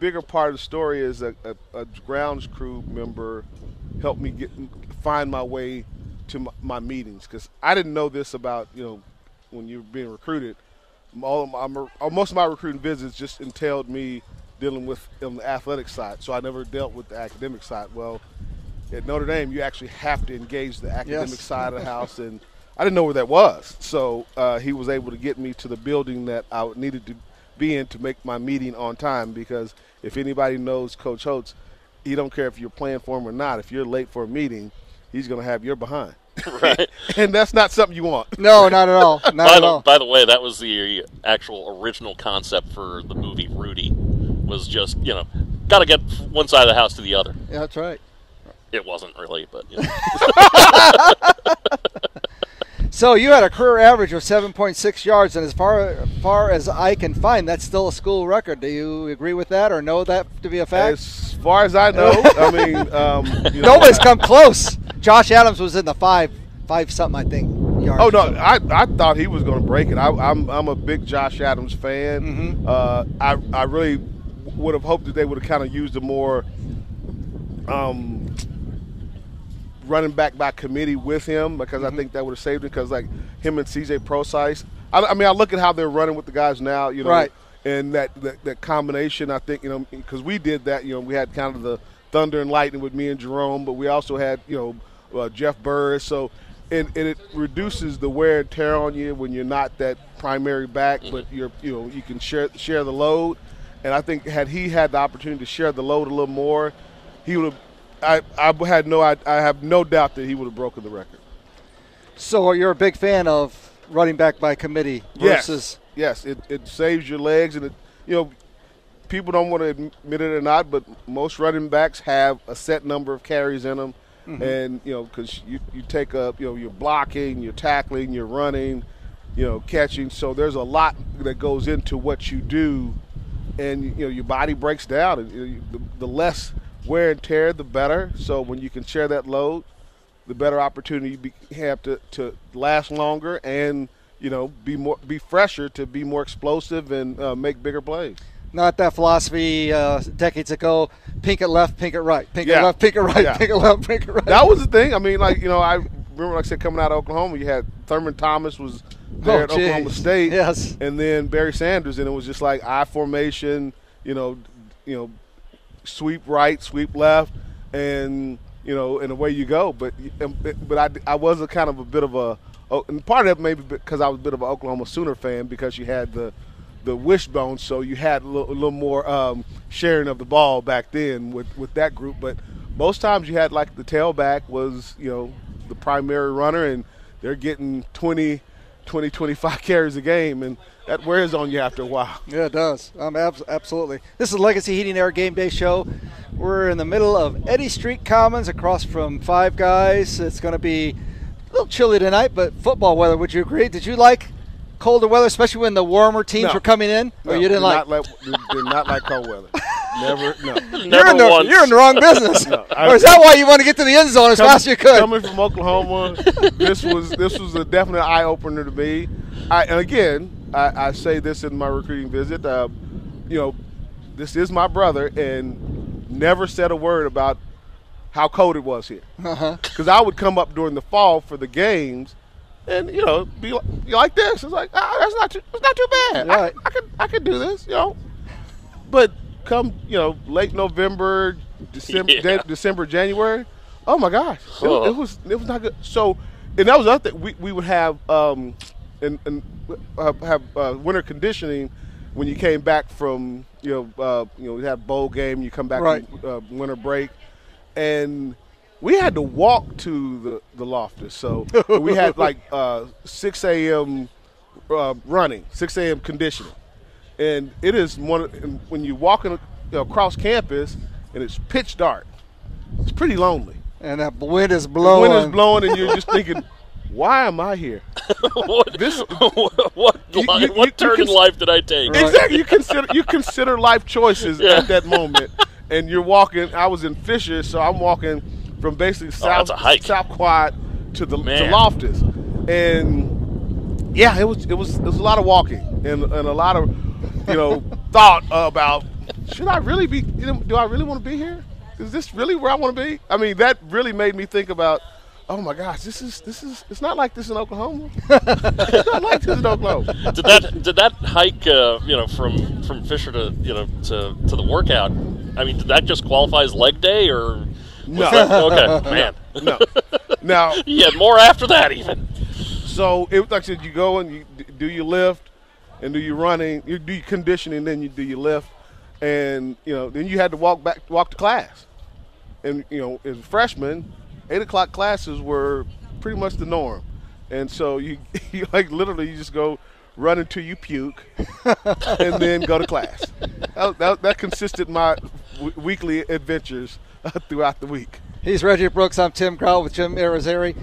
bigger part of the story is a, a, a grounds crew member helped me get find my way to my, my meetings, because I didn't know this about, you know, when you're being recruited. All of my, most of my recruiting visits just entailed me – dealing with on the athletic side, so I never dealt with the academic side. Well, at Notre Dame, you actually have to engage the academic yes. side of the house, and I didn't know where that was. So uh, he was able to get me to the building that I needed to be in to make my meeting on time, because if anybody knows Coach Holtz, he don't care if you're playing for him or not. If you're late for a meeting, he's going to have your behind. Right. And that's not something you want. No, not at all. Not by, at the, all. By the way, that was the actual original concept for the movie Rudy. Was just, you know, got to get one side of the house to the other. Yeah, that's right. It wasn't really, but, you know. So you had a career average of seven point six yards, and as far, far as I can find, that's still a school record. Do you agree with that or know that to be a fact? As far as I know, I mean. Um, you know, Nobody's come close. Josh Adams was in the five, five something, I think. Oh no! I, I thought he was going to break it. I, I'm I'm a big Josh Adams fan. Mm-hmm. Uh, I I really would have hoped that they would have kind of used a more um, running back by committee with him, because mm-hmm. I think that would have saved him, because, like, him and C J Procyse. I, I mean, I look at how they're running with the guys now, you know, right. and that, that, that combination, I think, you know, because we did that, you know, we had kind of the thunder and lightning with me and Jerome, but we also had, you know, uh, Jeff Burris. So, and, and it reduces the wear and tear on you when you're not that primary back, mm-hmm. but you're, you know, you can share share the load. And I think had he had the opportunity to share the load a little more, he would have. I, I had no I, I have no doubt that he would have broken the record. So you're a big fan of running back by committee versus yes, yes. It, it saves your legs, and it, you know, people don't want to admit it or not, but most running backs have a set number of carries in them, mm-hmm. and you know, because you you take up, you know, you're blocking, you're tackling, you're running, you know, catching. So there's a lot that goes into what you do, and you know, your body breaks down, and you know, the, the less wear and tear, the better. So when you can share that load, the better opportunity you have to, to last longer and, you know, be more be fresher to be more explosive and uh, make bigger plays. Not that philosophy uh, decades ago, pink at left, pink at right, pink yeah. at left, pink at right, yeah. pink at left, pink at right. That was the thing. I mean, like, you know, I remember, like I said, coming out of Oklahoma, you had Thurman Thomas was there oh, at geez. Oklahoma State. Yes. And then Barry Sanders, and it was just like I formation, you know, you know, sweep right, sweep left, and you know, and away you go. But but I, I was a kind of a bit of a, and part of it maybe because I was a bit of an Oklahoma Sooner fan, because you had the the wishbone, so you had a little, a little more um, sharing of the ball back then with with that group. But most times you had like the tailback was, you know, the primary runner, and they're getting twenty, twenty, twenty-five carries a game, and that wears on you after a while. Yeah, it does. Um, ab- absolutely. This is Legacy Heating and Air Game Day Show. We're in the middle of Eddy Street Commons across from Five Guys. It's going to be a little chilly tonight, but football weather, would you agree? Did you like colder weather, especially when the warmer teams no. were coming in? No, or you didn't did like? Not like did not like cold weather. Never, no. Never you're, in the, you're in the wrong business. No, I, or is that why you want to get to the end zone as coming, fast as you could? Coming from Oklahoma, this was this was a definite eye opener to me. I, and again, I, I say this in my recruiting visit. Uh, you know, this is my brother, and never said a word about how cold it was here. Because uh-huh. I would come up during the fall for the games, and you know, be like, like this. It's like, ah, oh, that's not too, it's not too bad. Right. I, I could I could do this, you know, but. Come, you know, late November, December, yeah. de- December, January. Oh my gosh, it, oh. it was it was not good. So, and that was another thing. We we would have um, and and uh, have uh, winter conditioning when you came back from, you know, uh, you know, we had bowl game. You come back right. from uh, winter break, and we had to walk to the the Loftus. So we had like uh, six a.m. Uh, running, six a.m. conditioning. And it is one when you walk in, you know, across campus, and it's pitch dark. It's pretty lonely. And that wind is blowing. The wind is blowing, and you're just thinking, "Why am I here? what this, what, what, you, you, what you, turn you cons- in life did I take?" Right. Exactly. You consider you consider life choices yeah. at that moment, and you're walking. I was in Fisher, so I'm walking from basically south oh, South Quad to the to Loftus, and yeah, it was it was it was a lot of walking and and a lot of. You know, thought about, should I really be, you know, do I really want to be here? Is this really where I want to be? I mean, that really made me think about, oh my gosh, this is, this is, it's not like this in Oklahoma. It's not like this in Oklahoma. Did that, did that hike, uh, you know, from, from Fisher to, you know, to, to the workout, I mean, did that just qualify as leg day or? No. That, okay, man. No. Now. You had more after that even. So, it, like I said, you go and you do your lift. And do your running, you do your conditioning, then you do your lift, and you know, then you had to walk back, walk to class, and you know, as a freshman, eight o'clock classes were pretty much the norm, and so you, you like literally, you just go run until you puke, and then go to class. That, that, that consisted my w- weekly adventures uh, throughout the week. He's Reggie Brooks. I'm Tim Graul with Jim Arizari.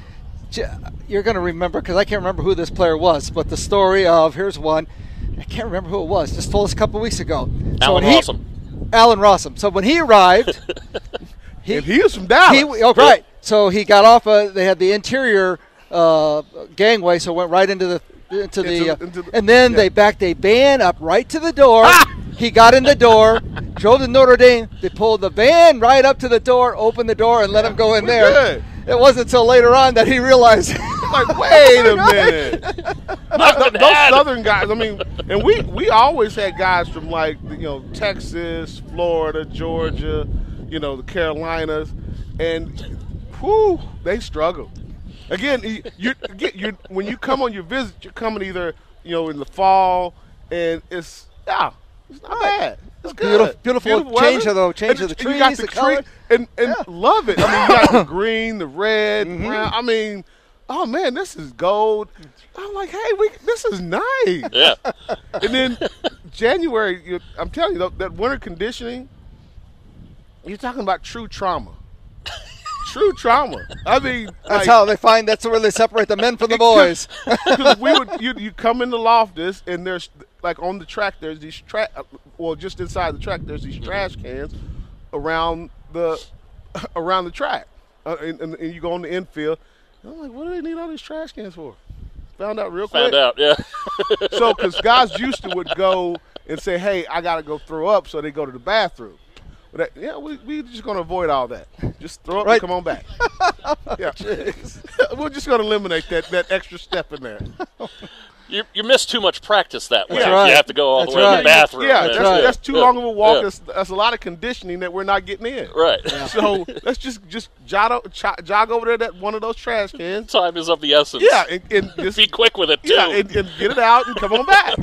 You're going to remember, because I can't remember who this player was, but the story of, here's one, I can't remember who it was, just told us a couple weeks ago. Alan so Rossum. Alan Rossum. So when he arrived. he, and he was from Dallas. He, oh, right. Yeah. So he got off, uh, they had the interior uh, gangway, so went right into the, into the, into, uh, into the and then yeah. they backed a van up right to the door. Ah! He got in the door, drove to Notre Dame, they pulled the van right up to the door, opened the door, and yeah, let him go in there. Good. it wasn't until later on that he realized, like, wait a minute. Not, th- those Southern guys, I mean, and we, we always had guys from, like, you know, Texas, Florida, Georgia, you know, the Carolinas, and, whew, they struggle. Again, you, you, when you come on your visit, you're coming either, you know, in the fall, and it's, yeah, it's not bad. It's good. Beautiful, beautiful, beautiful change of the change and, of the trees, you got the, the color, tree, and and yeah. love it. I mean, you got the green, the red, mm-hmm. brown. I mean, oh man, this is gold. I'm like, hey, we, this is nice. Yeah. And then January, you, I'm telling you, that winter conditioning, you're talking about true trauma. True trauma. I mean, that's like, how they find. That's where they separate the men from the boys. Because we would, you, you come in the Loftus, and there's. Like on the track, there's these trash. Well, just inside the track, there's these trash cans around the around the track, uh, and, and, and you go on the infield. And I'm like, what do they need all these trash cans for? Found out real quick. Found out, yeah. So, because guys used to would go and say, "Hey, I gotta go throw up," so they go to the bathroom. But that, yeah, we we just gonna avoid all that. Just throw up right. and come on back. Yeah, we're just gonna eliminate that that extra step in there. You you miss too much practice that way. Yeah, right. You have to go all that's the way right. to the bathroom. Yeah, that's, right. that's too yeah. long of a walk. Yeah. That's, that's a lot of conditioning that we're not getting in. Right. Yeah. So let's just, just jog, jog over there that one of those trash cans. Time is of the essence. Yeah. And, and just, be quick with it, too. Yeah, and, and get it out and come on back.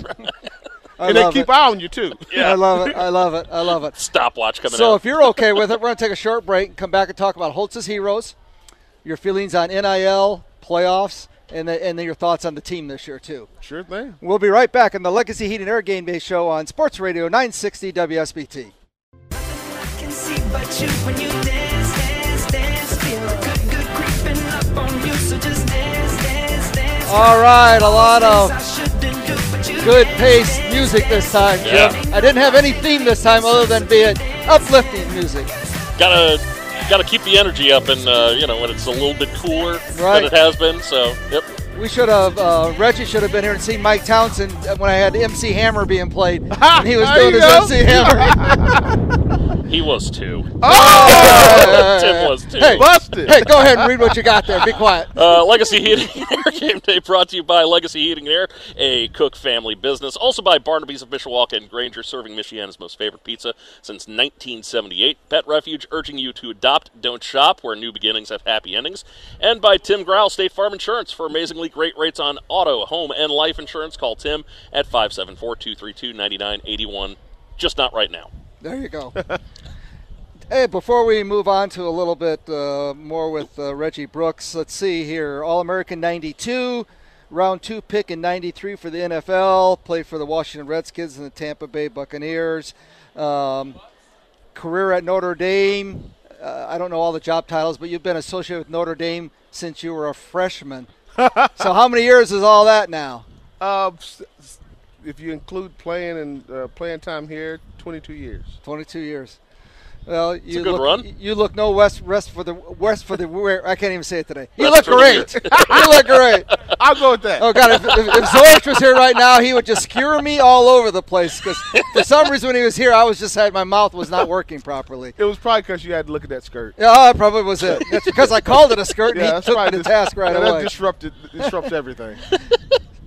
I and they keep it. Eye on you, too. Yeah. I love it. I love it. I love it. Stopwatch coming so out. So if you're okay with it, we're going to take a short break and come back and talk about Holtz's Heroes, your feelings on N I L, playoffs, and the, and then your thoughts on the team this year, too. Sure thing. We'll be right back in the Legacy Heat and Air Game Day Show on Sports Radio nine sixty W S B T. All right, a lot of good paced music this time, Jim. Yeah. I didn't have any theme this time other than be it uplifting music. Got a... Got to keep the energy up, and uh, you know when it's a little bit cooler right. than it has been. So, yep. We should have uh, Reggie should have been here and seen Mike Townsend when I had M C Hammer being played. And he was doing his go. M C Hammer. He was too. Oh, uh, Tim was too. Hey, busted. Hey, go ahead and read what you got there. Be quiet. Uh, Legacy Heating and Air Game Day brought to you by Legacy Heating and Air, a Cook family business. Also by Barnaby's of Mishawaka and Granger, serving Michiana's most favorite pizza since nineteen seventy-eight. Pet Refuge, urging you to adopt, don't shop, where new beginnings have happy endings. And by Tim Graul, State Farm Insurance, for amazingly great rates on auto, home, and life insurance. Call Tim at five seven four, two three two, nine nine eight one. Just not right now. There you go. Hey, before we move on to a little bit uh, more with uh, Reggie Brooks, let's see here. All-American ninety-two, round two pick in ninety-three for the N F L, played for the Washington Redskins and the Tampa Bay Buccaneers. Um, career at Notre Dame. Uh, I don't know all the job titles, but you've been associated with Notre Dame since you were a freshman. So how many years is all that now? Uh, if you include playing and uh, playing time here, twenty-two years. twenty-two years. Well, it's you a good look, run. You look no west, rest for the west for the wear. I can't even say it today. You look great. You look great. I'll go with that. Oh God, if, if, if Zorich was here right now, he would just skewer me all over the place. Because for some reason, when he was here, I was just had my mouth was not working properly. It was probably because you had to look at that skirt. Yeah, oh, probably was it. That's because I called it a skirt. Yeah, and he took me to task right yeah, that away. That disrupted disrupts everything.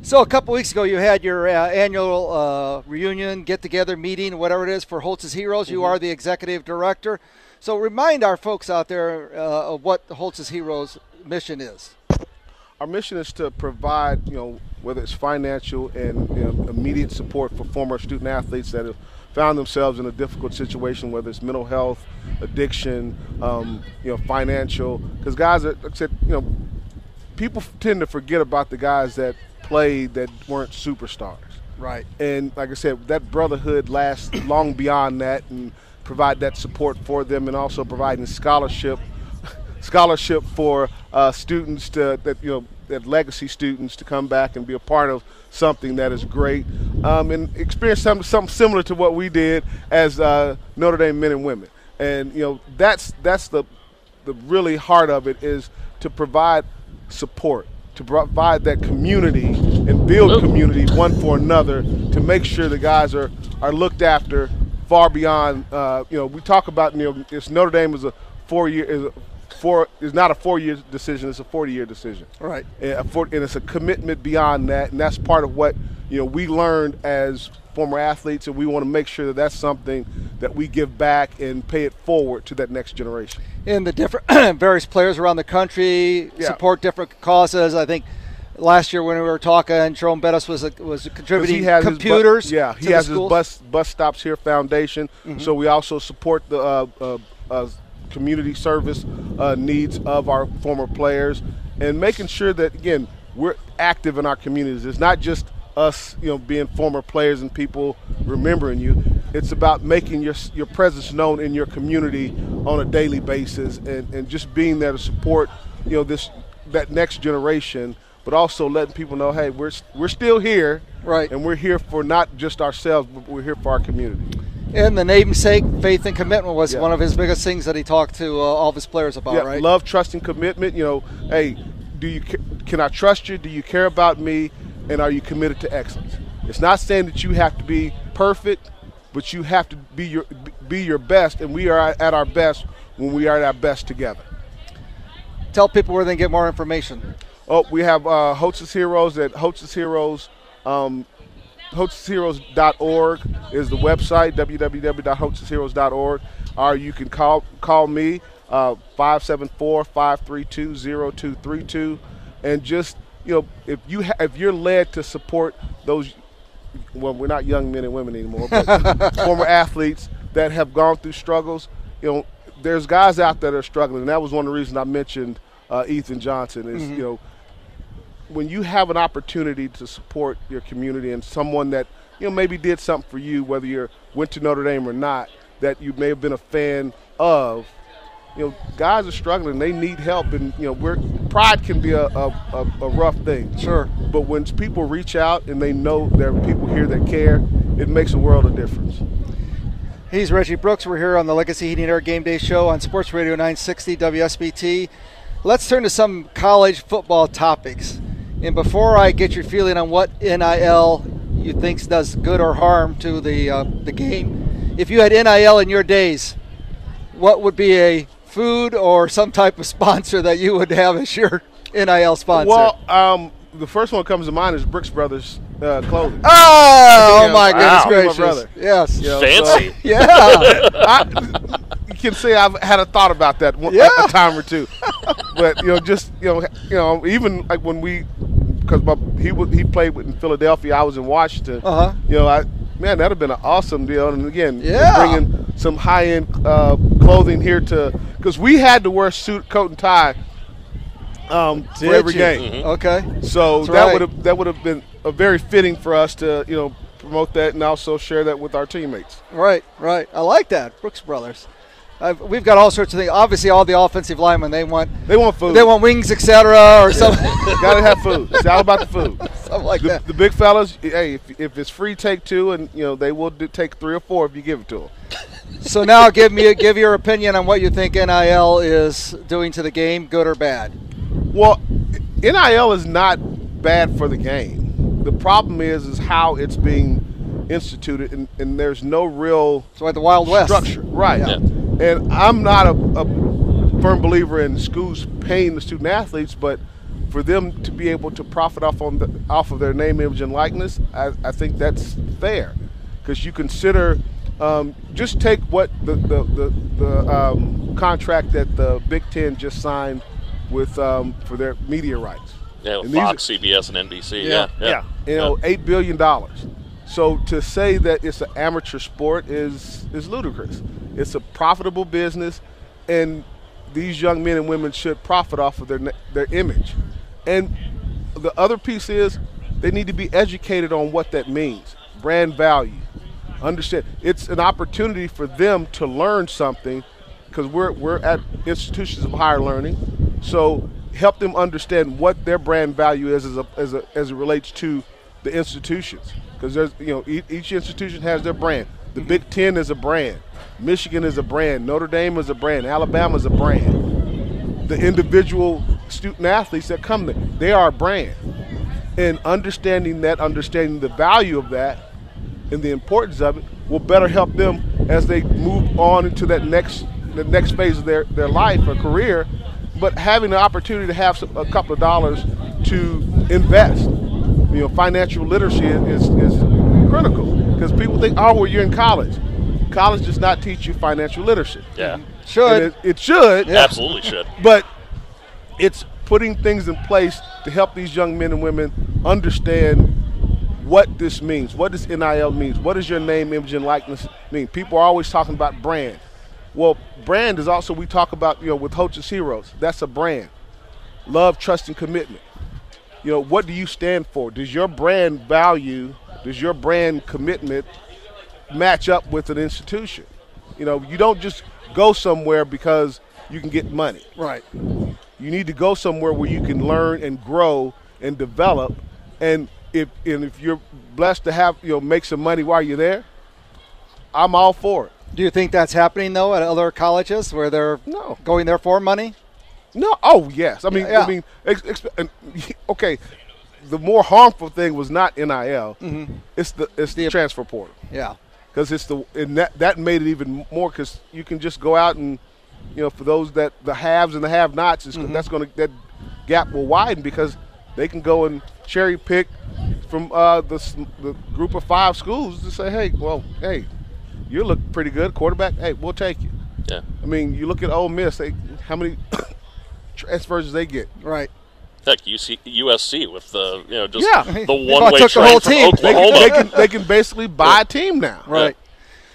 So a couple weeks ago, you had your uh, annual uh, reunion, get-together, meeting, whatever it is, for Holtz's Heroes. Mm-hmm. You are the executive director. So remind our folks out there uh, of what Holtz's Heroes' mission is. Our mission is to provide, you know, whether it's financial and you know, immediate support for former student-athletes that have found themselves in a difficult situation, whether it's mental health, addiction, um, you know, financial. Because guys, are, you know, people tend to forget about the guys that played that weren't superstars, right? And like I said, that brotherhood lasts long beyond that, and provide that support for them, and also providing scholarship, scholarship for uh, students to that you know that legacy students to come back and be a part of something that is great, um, and experience some something, something similar to what we did as uh, Notre Dame men and women. And you know that's that's the the really heart of it is to provide support, to provide that community and build community one for another to make sure the guys are, are looked after far beyond, uh, you know, we talk about, you know, it's Notre Dame is a four-year, is a four. It's not a four-year decision. It's a forty-year decision. Right. And, for, and it's a commitment beyond that, and that's part of what you know we learned as former athletes, and we want to make sure that that's something that we give back and pay it forward to that next generation. And the different various players around the country yeah. support different causes. I think last year when we were talking, Jerome Bettis was a, was contributing computers. His bu- yeah, he has his bus bus stops here foundation. Mm-hmm. So we also support the uh, uh, uh, community service uh, needs of our former players, and making sure that again we're active in our communities. It's not just us, you know, being former players and people remembering you. It's about making your your presence known in your community on a daily basis, and, and just being there to support, you know, this that next generation. But also letting people know, hey, we're we're still here, right? And we're here for not just ourselves, but we're here for our community. And the namesake, faith and commitment, was yeah. one of his biggest things that he talked to uh, all of his players about, yeah, right? Love, trust, and commitment. You know, hey, do you can I trust you? Do you care about me? And are you committed to excellence? It's not saying that you have to be perfect, but you have to be your be your best. And we are at our best when we are at our best together. Tell people where they can get more information. Oh, we have uh, Hostess Heroes at Hostess Heroes. Um, hostess heroes dot org is the website, w w w dot hostess heroes dot org. Or you can call call me, uh, five seven four, five three two, zero two three two. And just, you know, if, you ha- if you're led to support those, well, we're not young men and women anymore, but former athletes that have gone through struggles, you know, there's guys out there that are struggling. And that was one of the reasons I mentioned uh, Ethan Johnson is, mm-hmm. you know, when you have an opportunity to support your community and someone that, you know, maybe did something for you, whether you went to Notre Dame or not, that you may have been a fan of, you know, guys are struggling. They need help. And, you know, we're, pride can be a, a, a, a rough thing. Sure. But when people reach out and they know there are people here that care, it makes a world of difference. He's Reggie Brooks. We're here on the Legacy Heating and Air Game Day Show on Sports Radio nine sixty W S B T. Let's turn to some college football topics. And before I get your feeling on what N I L you think does good or harm to the uh, the game, if you had N I L in your days, what would be a food or some type of sponsor that you would have as your N I L sponsor? Well, um, the first one that comes to mind is Brooks Brothers uh, clothing. Oh, you know, oh my wow. goodness gracious. My brother. Yes. You know, fancy. So, yeah. I, you can say I've had a thought about that one, yeah. a time or two. But, you know, just, you know, you know, even like when we – because he he played in Philadelphia, I was in Washington. Uh-huh. You know, I man, that'd have been an awesome deal. And again, yeah. bringing some high end uh, clothing here to because we had to wear suit, coat, and tie um, for every you? game. Mm-hmm. Okay, so That's that right. would have that would have been a very fitting for us to you know promote that and also share that with our teammates. Right, right. I like that, Brooks Brothers. I've, we've got all sorts of things. Obviously, all the offensive linemen, they want they want food. They want wings, et cetera, or yeah. something. Got to have food. It's all about the food. Something like the, that. The big fellas, hey, if, if it's free, take two, and you know they will do, take three or four if you give it to them. So now give me give your opinion on what you think N I L is doing to the game, good or bad. Well, N I L is not bad for the game. The problem is is how it's being instituted, and, and there's no real it's like the Wild West structure, right? Yeah. Yeah. And I'm not a, a firm believer in schools paying the student athletes, but for them to be able to profit off on the, off of their name, image, and likeness, I, I think that's fair. Because you consider um, just take what the the the, the um, contract that the Big Ten just signed with um, for their media rights. Yeah, with Fox, are, C B S, and N B C. Yeah, yeah. yeah. yeah. You know, yeah. eight billion dollars. So to say that it's an amateur sport is is ludicrous. It's a profitable business, and these young men and women should profit off of their their image. And the other piece is they need to be educated on what that means, brand value. Understand, it's an opportunity for them to learn something because we're we're at institutions of higher learning. So help them understand what their brand value is as a, as a, as it relates to the institutions because there's you know each, each institution has their brand. The Big Ten is a brand. Michigan is a brand. Notre Dame is a brand. Alabama is a brand. The individual student athletes that come there, they are a brand. And understanding that, understanding the value of that and the importance of it will better help them as they move on into that next the next phase of their, their life or career but having the opportunity to have some, a couple of dollars to invest. You know, financial literacy is, is critical because people think, oh, well, you're in college. College does not teach you financial literacy. Yeah. Should. It, it should. It absolutely should. But it's putting things in place to help these young men and women understand what this means, what this N I L means, what does your name, image, and likeness mean. People are always talking about brand. Well, brand is also, we talk about, you know, with Hoch's Heroes, that's a brand. Love, trust, and commitment. You know, what do you stand for? Does your brand value, does your brand commitment match up with an institution? You know, you don't just go somewhere because you can get money. Right. You need to go somewhere where you can learn and grow and develop. And if and if you're blessed to have, you know, make some money while you're there, I'm all for it. Do you think that's happening, though, at other colleges where they're no. going there for money? No. Oh, yes. I mean, yeah, yeah. I mean, ex- ex- okay. The more harmful thing was not N I L. Mm-hmm. It's the it's the transfer portal. Yeah. Because it's the and that that made it even more because you can just go out and, you know, for those that the haves and the have-nots, mm-hmm. that's going to that gap will widen because they can go and cherry pick from uh, the the group of five schools to say, hey, well, hey, you look pretty good, quarterback. Hey, we'll take you. Yeah. I mean, you look at Ole Miss. They how many. transfers they get. Right. Heck, U C, U S C with the, you know, just yeah. the one-way took train the whole from team. Oklahoma. They can, they can, they can basically buy a team now. Right. Yeah.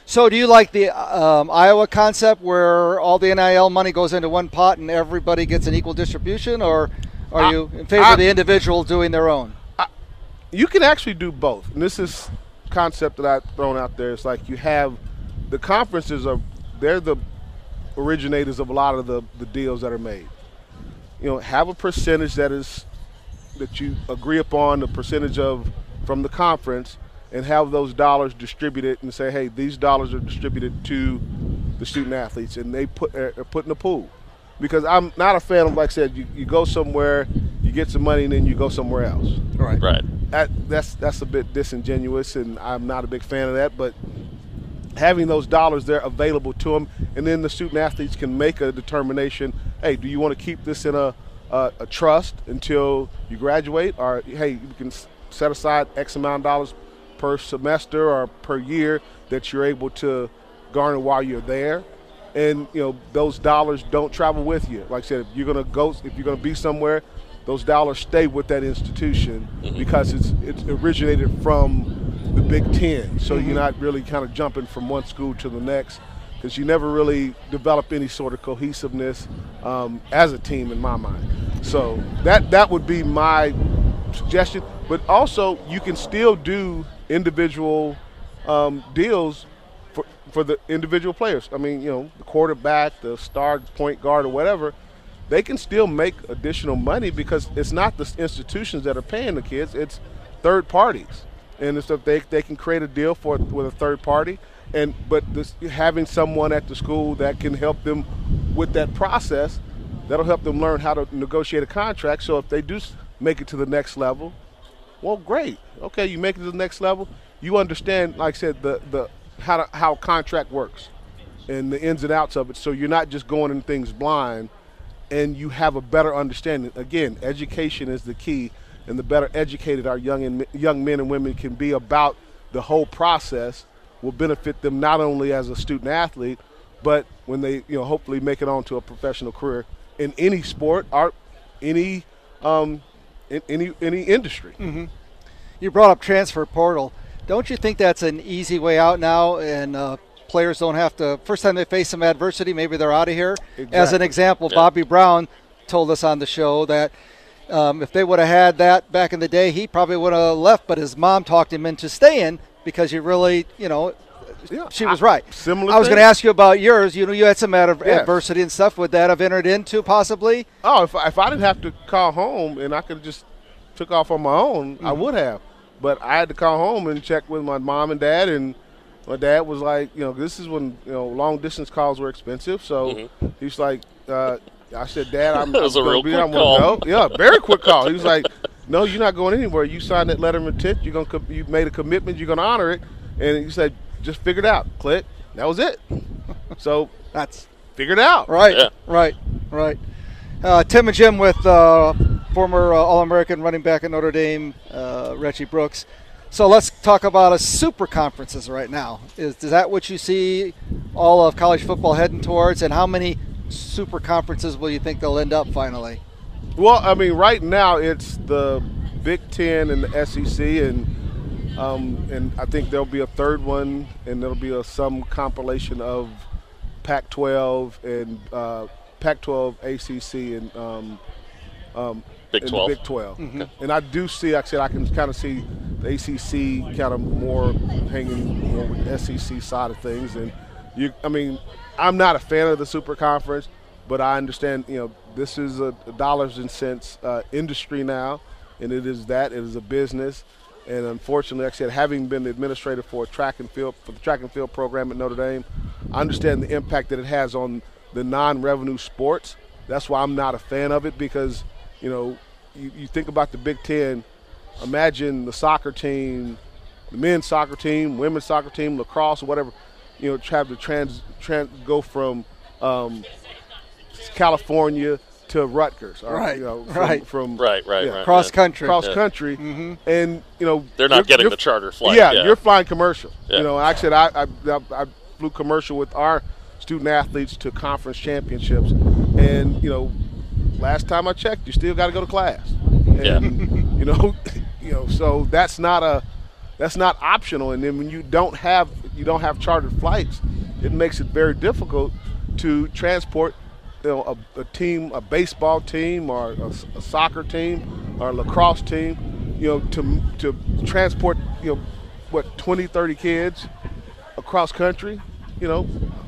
So do you like the um, Iowa concept where all the N I L money goes into one pot and everybody gets an equal distribution, or are I, you in favor I, of the individual doing their own? I, you can actually do both. And this is concept that I've thrown out there. It's like you have the conferences are they're the originators of a lot of the, the deals that are made. You know, have a percentage that is that you agree upon, the percentage of from the conference, and have those dollars distributed and say, hey, these dollars are distributed to the student athletes, and they put are put in a pool. Because I'm not a fan of, like I said, you, you go somewhere, you get some money, and then you go somewhere else. Right. Right. That, that's that's a bit disingenuous, and I'm not a big fan of that. But having those dollars there available to them, and then the student athletes can make a determination, hey, do you want to keep this in a, a, a trust until you graduate? Or, hey, you can set aside X amount of dollars per semester or per year that you're able to garner while you're there. And, you know, those dollars don't travel with you. Like I said, if you're going to go, if you're going to be somewhere, those dollars stay with that institution mm-hmm. because it's it's originated from the Big Ten, so mm-hmm. you're not really kind of jumping from one school to the next because you never really develop any sort of cohesiveness um, as a team in my mind. So that that would be my suggestion. But also you can still do individual um, deals for, for the individual players. I mean, you know, the quarterback, the star point guard or whatever, they can still make additional money because it's not the institutions that are paying the kids, it's third parties. And stuff they they can create a deal for with a third party, and but this, having someone at the school that can help them with that process, that'll help them learn how to negotiate a contract. So if they do make it to the next level, well, great. Okay, you make it to the next level. You understand, like I said, the the how to, how contract works, and the ins and outs of it. So you're not just going in things blind, and you have a better understanding. Again, education is the key. And the better educated our young and young men and women can be about the whole process will benefit them not only as a student athlete, but when they, you know, hopefully make it on to a professional career in any sport or any um, in, any any industry. Mm-hmm. You brought up transfer portal. Don't you think that's an easy way out now, and uh, players don't have to first time they face some adversity, maybe they're out of here. Exactly. As an example, yeah. Bobby Brown told us on the show that. Um, if they would have had that back in the day, he probably would have left, but his mom talked him into staying because he really, you know, yeah, she was I, right. Similar I was going to ask you about yours. You know, you had some ad- yes. adversity and stuff. Would that have entered into possibly? Oh, if, if I didn't have to call home and I could have just took off on my own, mm-hmm. I would have. But I had to call home and check with my mom and dad, and my dad was like, you know, this is when, you know, long-distance calls were expensive. So mm-hmm. he's like uh, – I said, Dad, I'm that was a real be, quick I'm call. Go. Yeah, very quick call. He was like, no, you're not going anywhere. You signed that letter of intent. You're gonna, you made a commitment. You're going to honor it. And he said, just figure it out. Click. That was it. So that's figured out. Right, yeah. right, right. Uh, Tim and Jim with uh, former uh, All-American running back at Notre Dame, uh, Reggie Brooks. So let's talk about a super conferences right now. Is, is that what you see all of college football heading towards? And how many super conferences will you think they'll end up finally? Well, I mean, right now it's the Big Ten and the S E C, and um, and I think there'll be a third one, and there'll be a, some compilation of Pac twelve and uh, Pac twelve, A C C, and um, um, Big and twelve. Big twelve. Mm-hmm. Okay. And I do see, like I said, I can kind of see the A C C kind of more hanging, you know, with the S E C side of things. And you, I mean, I'm not a fan of the super conference, but I understand, you know, this is a dollars and cents uh, industry now, and it is that. It is a business. And unfortunately, like I said, having been the administrator for track and field, for the track and field program at Notre Dame, I understand the impact that it has on the non-revenue sports. That's why I'm not a fan of it, because, you know, you, you think about the Big Ten, imagine the soccer team, the men's soccer team, women's soccer team, lacrosse, whatever, you know, have to trans, trans, go from um, California to Rutgers, or, right? You know, from, right. From, right, right, yeah, right, cross yeah. country, cross yeah. country, mm-hmm. and you know they're not getting the charter flight. Yeah, yeah, you're flying commercial. Yeah. You know, actually, I, I I flew commercial with our student athletes to conference championships, and you know, last time I checked, you still got to go to class. And, yeah, you know, you know, so that's not a that's not optional. And then when you don't have you don't have chartered flights, it makes it very difficult to transport. You know, a, a team, a baseball team, or a, a soccer team, or a lacrosse team, you know, to to transport, you know, what, twenty, thirty kids across country, you know,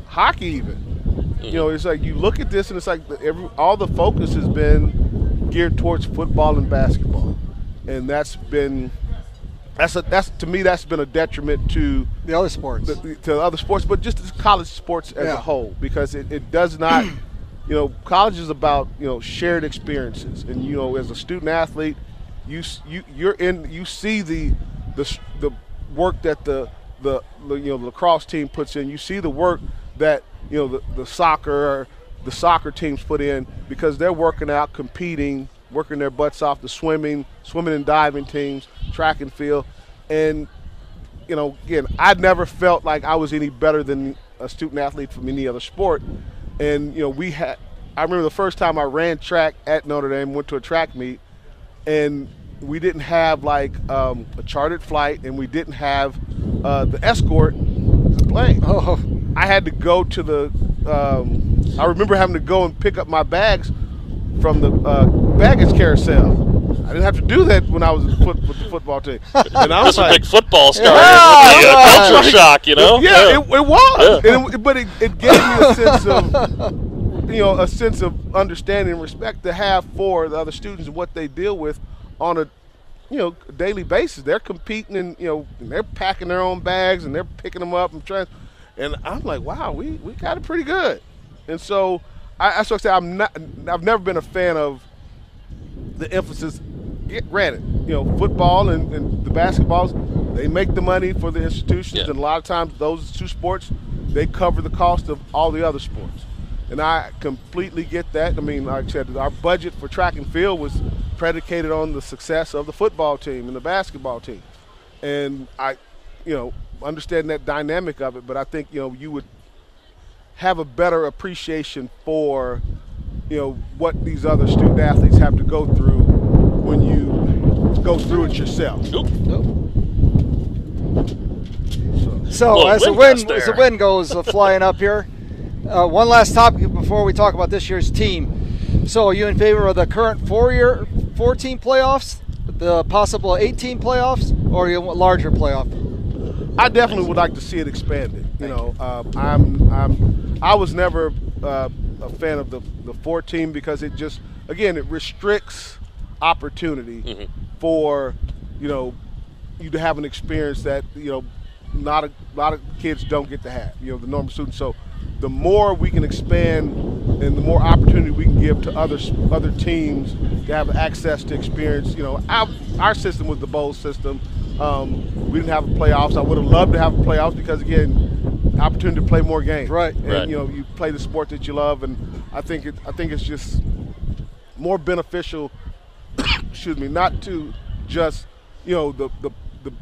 hockey even. You know, it's like you look at this and it's like every, all the focus has been geared towards football and basketball, and that's been that's a, that's to me that's been a detriment to the other sports, the, to other sports, but just college sports as yeah. a whole, because it, it does not. You know, college is about, you know, shared experiences, and you know, as a student athlete, you you you're in you see the the the work that the the you know the lacrosse team puts in. You see the work that you know the, the soccer the soccer teams put in, because they're working out, competing, working their butts off. The swimming, swimming and diving teams, track and field, and you know, again, I never felt like I was any better than a student athlete from any other sport. And, you know, we had – I remember the first time I ran track at Notre Dame, went to a track meet, and we didn't have, like, um, a chartered flight, and we didn't have uh, the escort to plane. Oh. I had to go to the um, – I remember having to go and pick up my bags from the uh, baggage carousel. I didn't have to do that when I was foot, with the football team. And I was like, a big football star. Yeah, with the, uh, culture right. shock, you know. Yeah, yeah. It, it was. Yeah. And it, but it, it gave me a sense of, you know, a sense of understanding and respect to have for the other students and what they deal with on a, you know, daily basis. They're competing, and you know, and they're packing their own bags and they're picking them up and trying. And I'm like, wow, we, we got it pretty good. And so I, I sort of say I'm not. I've never been a fan of the emphasis. Yeah, granted, you know, football and, and the basketballs, they make the money for the institutions, yeah. and a lot of times those two sports, they cover the cost of all the other sports. And I completely get that. I mean, like I said, our budget for track and field was predicated on the success of the football team and the basketball team. And I, you know, understand that dynamic of it, but I think, you know, you would have a better appreciation for, you know, what these other student athletes have to go through when you go through it yourself. Nope. Nope. So, so as the wind as the wind goes uh, flying up here, uh, one last topic before we talk about this year's team. So are you in favor of the current four-year, four-team playoffs, the possible eight-team playoffs, or a larger playoff? I definitely would like to see it expanded. You know, uh, I'm I'm I was never uh, a fan of the the four-team, because it just, again, it restricts opportunity mm-hmm. for, you know, you to have an experience that, you know, not a lot of kids don't get to have, you know, the normal students. So the more we can expand and the more opportunity we can give to other other teams to have access to experience, you know, our, our system was the bowl system. Um, we didn't have a playoffs. I would have loved to have a playoffs, because, again, opportunity to play more games. Right. And, right. you know, you play the sport that you love, and I think it, I think it's just – more beneficial, excuse me, not to just, you know, the, the, the,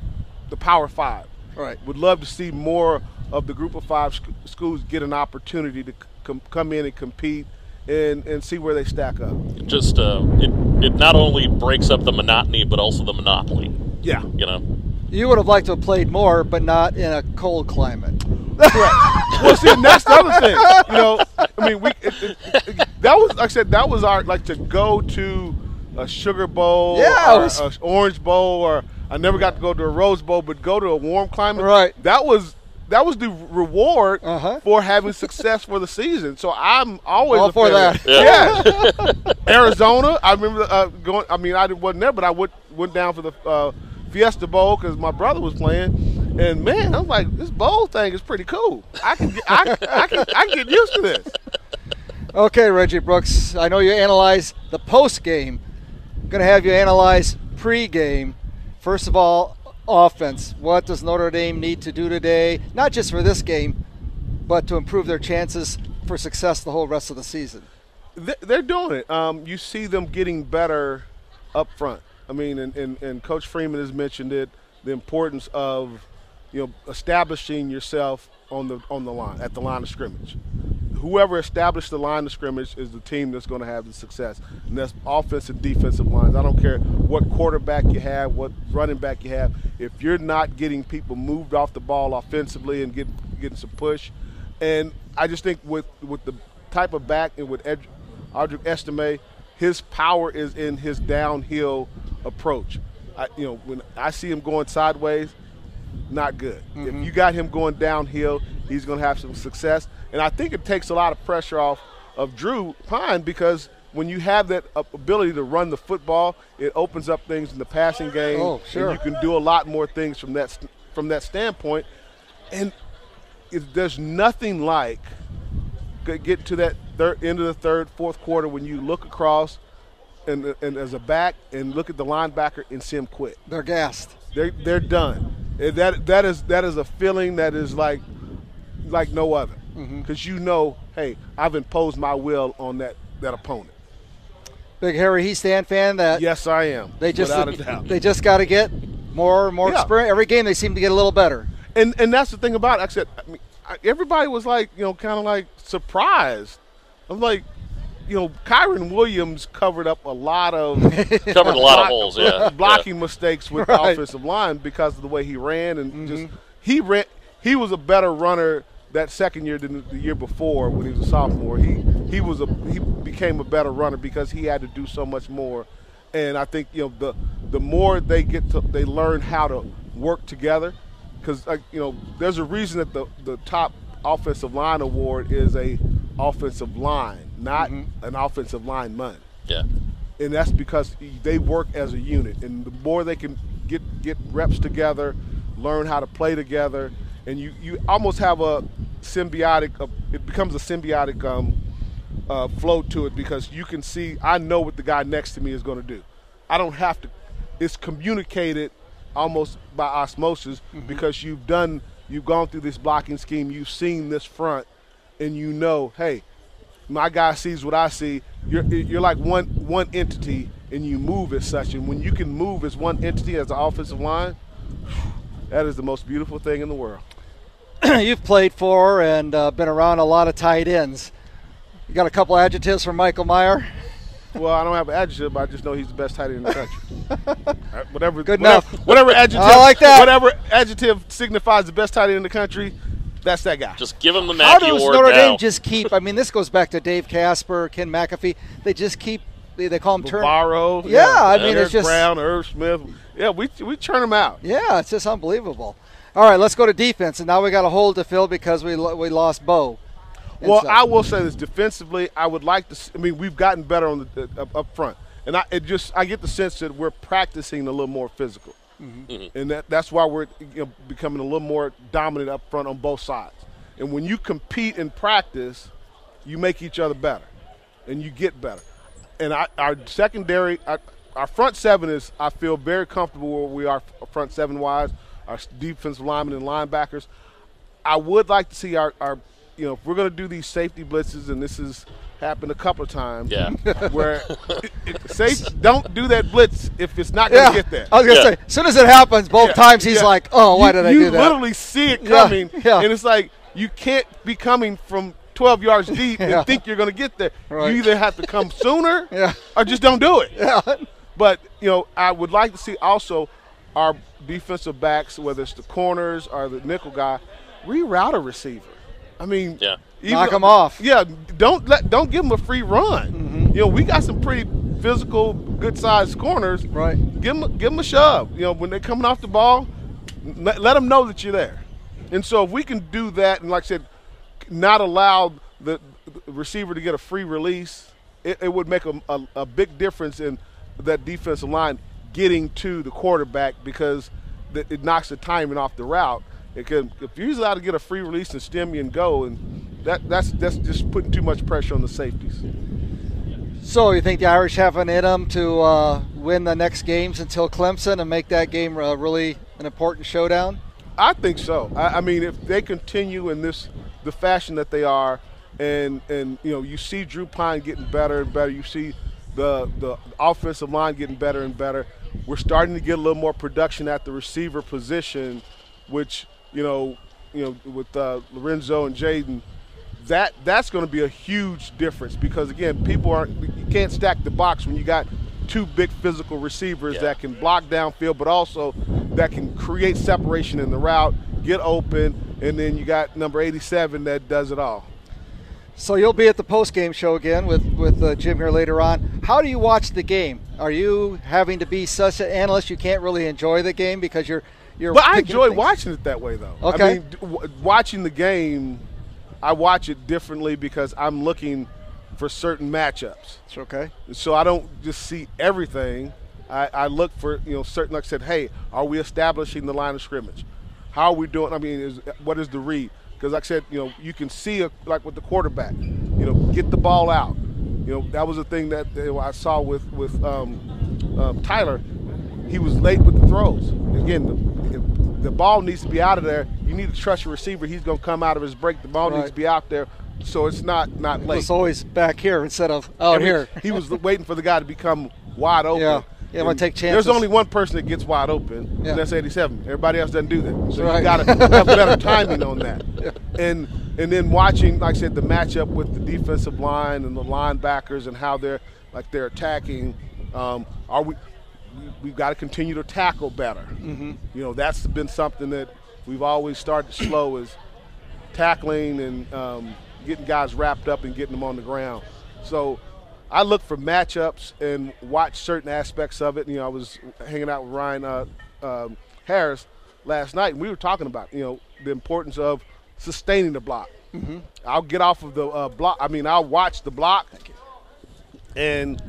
the Power Five. All right. Would love to see more of the Group of Five sc- schools get an opportunity to com- come in and compete and, and see where they stack up. Just uh, it, it not only breaks up the monotony, but also the monopoly. Yeah. You know? You would have liked to have played more, but not in a cold climate. Correct. Well, see, that's the other thing. You know, I mean, we it, it, it, that was, like I said, that was our, like, to go to a Sugar Bowl, yeah, or was... an Orange Bowl, or I never got to go to a Rose Bowl, but go to a warm climate. Right. That was that was the reward uh-huh. for having success for the season. So I'm always all for that. Yeah. yeah. Arizona, I remember uh, going. I mean, I wasn't there, but I went went down for the. Uh, Fiesta Bowl because my brother was playing, and man, I'm like, this bowl thing is pretty cool. I can, get, I, I can, I can get used to this. Okay, Reggie Brooks, I know you analyze the post game. I'm gonna have you analyze pre-game. First of all, offense. What does Notre Dame need to do today? Not just for this game, but to improve their chances for success the whole rest of the season. They're doing it. Um, you see them getting better up front. I mean, and, and, and Coach Freeman has mentioned it, the importance of, you know, establishing yourself on the on the line, at the line of scrimmage. Whoever established the line of scrimmage is the team that's going to have the success. And that's offensive, defensive lines. I don't care what quarterback you have, what running back you have. If you're not getting people moved off the ball offensively and getting getting some push, and I just think with, with the type of back and with Ed, Audric Estime, his power is in his downhill approach. I, you know, when I see him going sideways, not good. Mm-hmm. If you got him going downhill, he's going to have some success. And I think it takes a lot of pressure off of Drew Pine, because when you have that ability to run the football, it opens up things in the passing game. Oh, sure. And you can do a lot more things from that from that standpoint. And if there's nothing like get to that third, end of the third, fourth quarter when you look across and, and as a back and look at the linebacker and see him quit. They're gassed. They're they're done. And that that is that is a feeling that is like like no other, because mm-hmm. you know, hey, I've imposed my will on that, that opponent. Big Harry Heestand fan. That yes, I am. They just without a doubt. They just got to get more more yeah. experience. Every game they seem to get a little better. And and that's the thing about it. I said, I mean, everybody was like, you know, kind of like surprised. I'm like, you know, Kyron Williams covered up a lot of covered a lot of holes, yeah, blocking yeah. mistakes with right. the offensive line because of the way he ran and mm-hmm. just he ran. He was a better runner that second year than the year before when he was a sophomore. He he was a he became a better runner because he had to do so much more. And I think, you know, the the more they get to they learn how to work together. Because, uh, you know, there's a reason that the, the top offensive line award is a offensive line, not mm-hmm. an offensive lineman. Yeah. And that's because they work as a unit. And the more they can get, get reps together, learn how to play together, and you, you almost have a symbiotic uh, – it becomes a symbiotic um, uh, flow to it, because you can see I know what the guy next to me is going to do. I don't have to – it's communicated almost by osmosis, mm-hmm. because you've done, you've gone through this blocking scheme, you've seen this front, and you know, hey, my guy sees what I see. You're you're like one one entity, and you move as such. And when you can move as one entity as the offensive line, that is the most beautiful thing in the world. You've played for and uh, been around a lot of tight ends. You got a couple adjectives for Michael Mayer? Well, I don't have an adjective, but I just know he's the best tight end in the country. Whatever, good enough. Whatever, whatever adjective, I like that. Whatever adjective signifies the best tight end in the country, that's that guy. Just give him the Mackey Award now. How does Notre Dame just keep? I mean, this goes back to Dave Casper, Ken McAfee. They just keep. They, they call them turn. Barrow. Yeah, yeah, I mean, Eric it's just Brown, Irv Smith. Yeah, we we turn them out. Yeah, it's just unbelievable. All right, let's go to defense, and now we got a hole to fill because we we lost Bo. Well, so. I will say this defensively. I would like to. I mean, we've gotten better on the uh, up front, and I it just I get the sense that we're practicing a little more physical, mm-hmm. Mm-hmm. and that, that's why we're you know, becoming a little more dominant up front on both sides. And when you compete and practice, you make each other better, and you get better. And I, our secondary, our, our front seven is I feel very comfortable where we are front seven wise. Our defensive linemen and linebackers. I would like to see our, our you know, if we're going to do these safety blitzes, and this has happened a couple of times, yeah. where it, it, safe, don't do that blitz if it's not going to yeah. get there. I was going to yeah. say, as soon as it happens, both yeah. times he's yeah. like, oh, why you, did I do that? You literally see it coming, yeah. Yeah. and it's like you can't be coming from twelve yards deep yeah. and think you're going to get there. Right. You either have to come sooner yeah. or just don't do it. Yeah. But, you know, I would like to see also our defensive backs, whether it's the corners or the nickel guy, reroute a receiver. I mean, yeah. knock them off. Yeah, don't let don't give them a free run. Mm-hmm. You know, we got some pretty physical, good-sized corners. Right. Give them, give them a shove. You know, when they're coming off the ball, let, let them know that you're there. And so if we can do that, and like I said, not allow the receiver to get a free release, it, it would make a, a, a big difference in that defensive line getting to the quarterback, because the, it knocks the timing off the route. It can, if you're allowed to get a free release and stem you and go, and that that's that's just putting too much pressure on the safeties. So you think the Irish have an in them to uh, win the next games until Clemson and make that game uh, really an important showdown? I think so. I, I mean, if they continue in this the fashion that they are, and and you know, you see Drew Pine getting better and better, you see the the offensive line getting better and better. We're starting to get a little more production at the receiver position, which you know, you know, with uh, Lorenzo and Jaden, that that's going to be a huge difference, because again, people aren't you can't stack the box when you got two big physical receivers yeah. that can block downfield, but also that can create separation in the route, get open, and then you got number eighty-seven that does it all. So you'll be at the post-game show again with with uh, Jim here later on. How do you watch the game? Are you having to be such an analyst you can't really enjoy the game because you're You're but I enjoy things. watching it that way, though. Okay. I mean, w- watching the game, I watch it differently because I'm looking for certain matchups. It's okay. So I don't just see everything. I, I look for, you know, certain, like I said, hey, are we establishing the line of scrimmage? How are we doing? I mean, is, what is the read? Because, like I said, you know, you can see, a, like with the quarterback, you know, get the ball out. You know, that was the thing that you know, I saw with, with um, um, Tyler. He was late with the throws. Again, the The ball needs to be out of there. You need to trust your receiver. He's going to come out of his break. The ball right. needs to be out there, so it's not, not late. It's always back here instead of out and here. He, he was waiting for the guy to become wide open. Yeah, yeah, want to take chances. There's only one person that gets wide open, yeah. and that's eighty-seven. Everybody else doesn't do that. So right. you got to have better timing on that. Yeah. And and then watching, like I said, the matchup with the defensive line and the linebackers and how they're like they're attacking. Um, are we? We've got to continue to tackle better. Mm-hmm. You know, that's been something that we've always started slow is tackling and um, getting guys wrapped up and getting them on the ground. So I look for matchups and watch certain aspects of it. You know, I was hanging out with Ryan uh, um, Harris last night, and we were talking about, you know, the importance of sustaining the block. Mm-hmm. I'll get off of the uh, block. I mean, I'll watch the block, and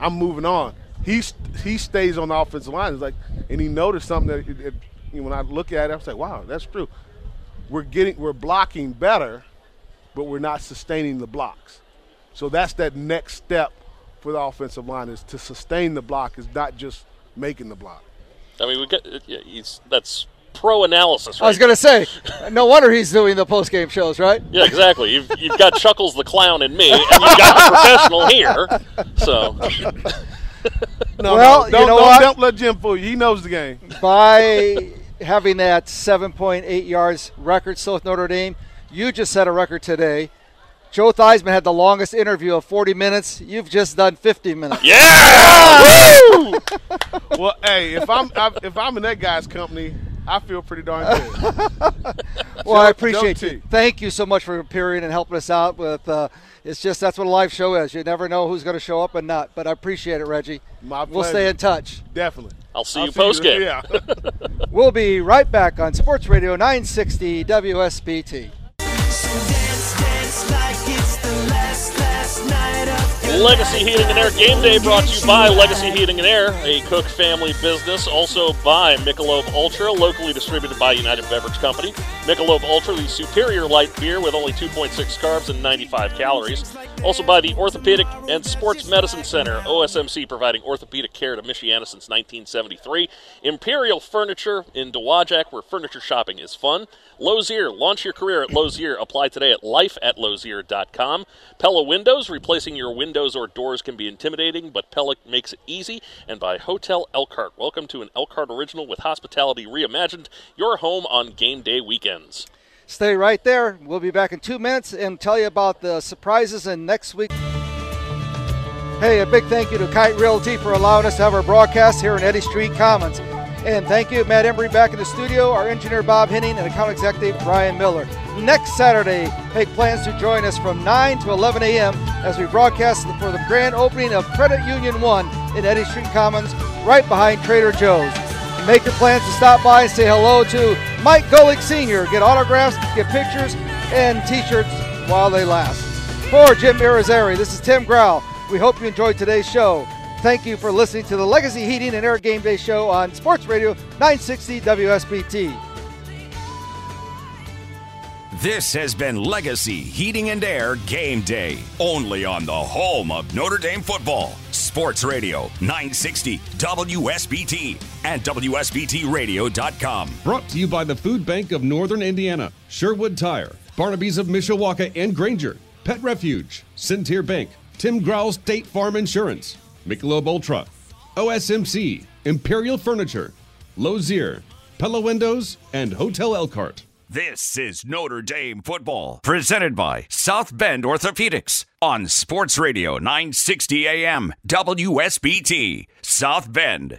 I'm moving on. He he stays on the offensive line. It's like, and he noticed something that it, it, you know, when I look at it, I was like, wow, that's true. We're getting we're blocking better, but we're not sustaining the blocks. So that's that next step for the offensive line is to sustain the block, is not just making the block. I mean, we got it's, that's pro analysis. Right? I was going to say, no wonder he's doing the post game shows, right? Yeah, exactly. You've you've got Chuckles the clown in me, and you've got the professional here, so. No, well, no, don't, you know don't, don't let Jim fool you. He knows the game. By having that seven point eight yards record still with Notre Dame, you just set a record today. Joe Theismann had the longest interview of forty minutes. You've just done fifty minutes. Yeah! yeah! Well, hey, if I'm if I'm in that guy's company, I feel pretty darn good. Well, I appreciate you. Thank you so much for appearing and helping us out with uh, it's just that's what a live show is. You never know who's going to show up and not, but I appreciate it, Reggie. My pleasure. We'll stay in touch. Definitely. I'll see I'll you post-game. Yeah. We'll be right back on Sports Radio nine sixty W S B T. So dance, dance like it's the last, last night of your Legacy Heating and Air Game Day brought to you by Legacy Heating and Air, a Cook family business, also by Michelob Ultra, locally distributed by United Beverage Company. Michelob Ultra, the superior light beer with only two point six carbs and ninety-five calories. Also by the Orthopedic and Sports Medicine Center, O S M C, providing orthopedic care to Michiana since nineteen seventy-three. Imperial Furniture in Dowagiac, where furniture shopping is fun. Lozier, launch your career at Lozier. Apply today at life at lozier dot com. Pella Windows, replacing your windows or doors can be intimidating, but Pella makes it easy. And by Hotel Elkhart, welcome to an Elkhart original with hospitality reimagined, your home on game day weekends. Stay right there. We'll be back in two minutes and tell you about the surprises in next week. Hey, a big thank you to Kite Realty for allowing us to have our broadcast here in Eddy Street Commons. And thank you, Matt Embry back in the studio, our engineer Bob Henning, and account executive Brian Miller. Next Saturday, make plans to join us from nine to eleven a.m. as we broadcast for the grand opening of Credit Union one in Eddy Street Commons, right behind Trader Joe's. Make your plans to stop by and say hello to Mike Golick Senior Get autographs, get pictures, and T-shirts while they last. For Jim Irizarry, this is Tim Graul. We hope you enjoyed today's show. Thank you for listening to the Legacy Heating and Air Game Day Show on Sports Radio nine sixty W S B T. This has been Legacy Heating and Air Game Day, only on the home of Notre Dame football. Sports Radio nine sixty W S B T and W S B T Radio dot com. Brought to you by the Food Bank of Northern Indiana, Sherwood Tire, Barnaby's of Mishawaka and Granger, Pet Refuge, Centier Bank, Tim Graul State Farm Insurance, Michelob Ultra, O S M C, Imperial Furniture, Lozier, Pella Windows, and Hotel Elkhart. This is Notre Dame football, presented by South Bend Orthopedics on Sports Radio nine sixty A M W S B T, South Bend.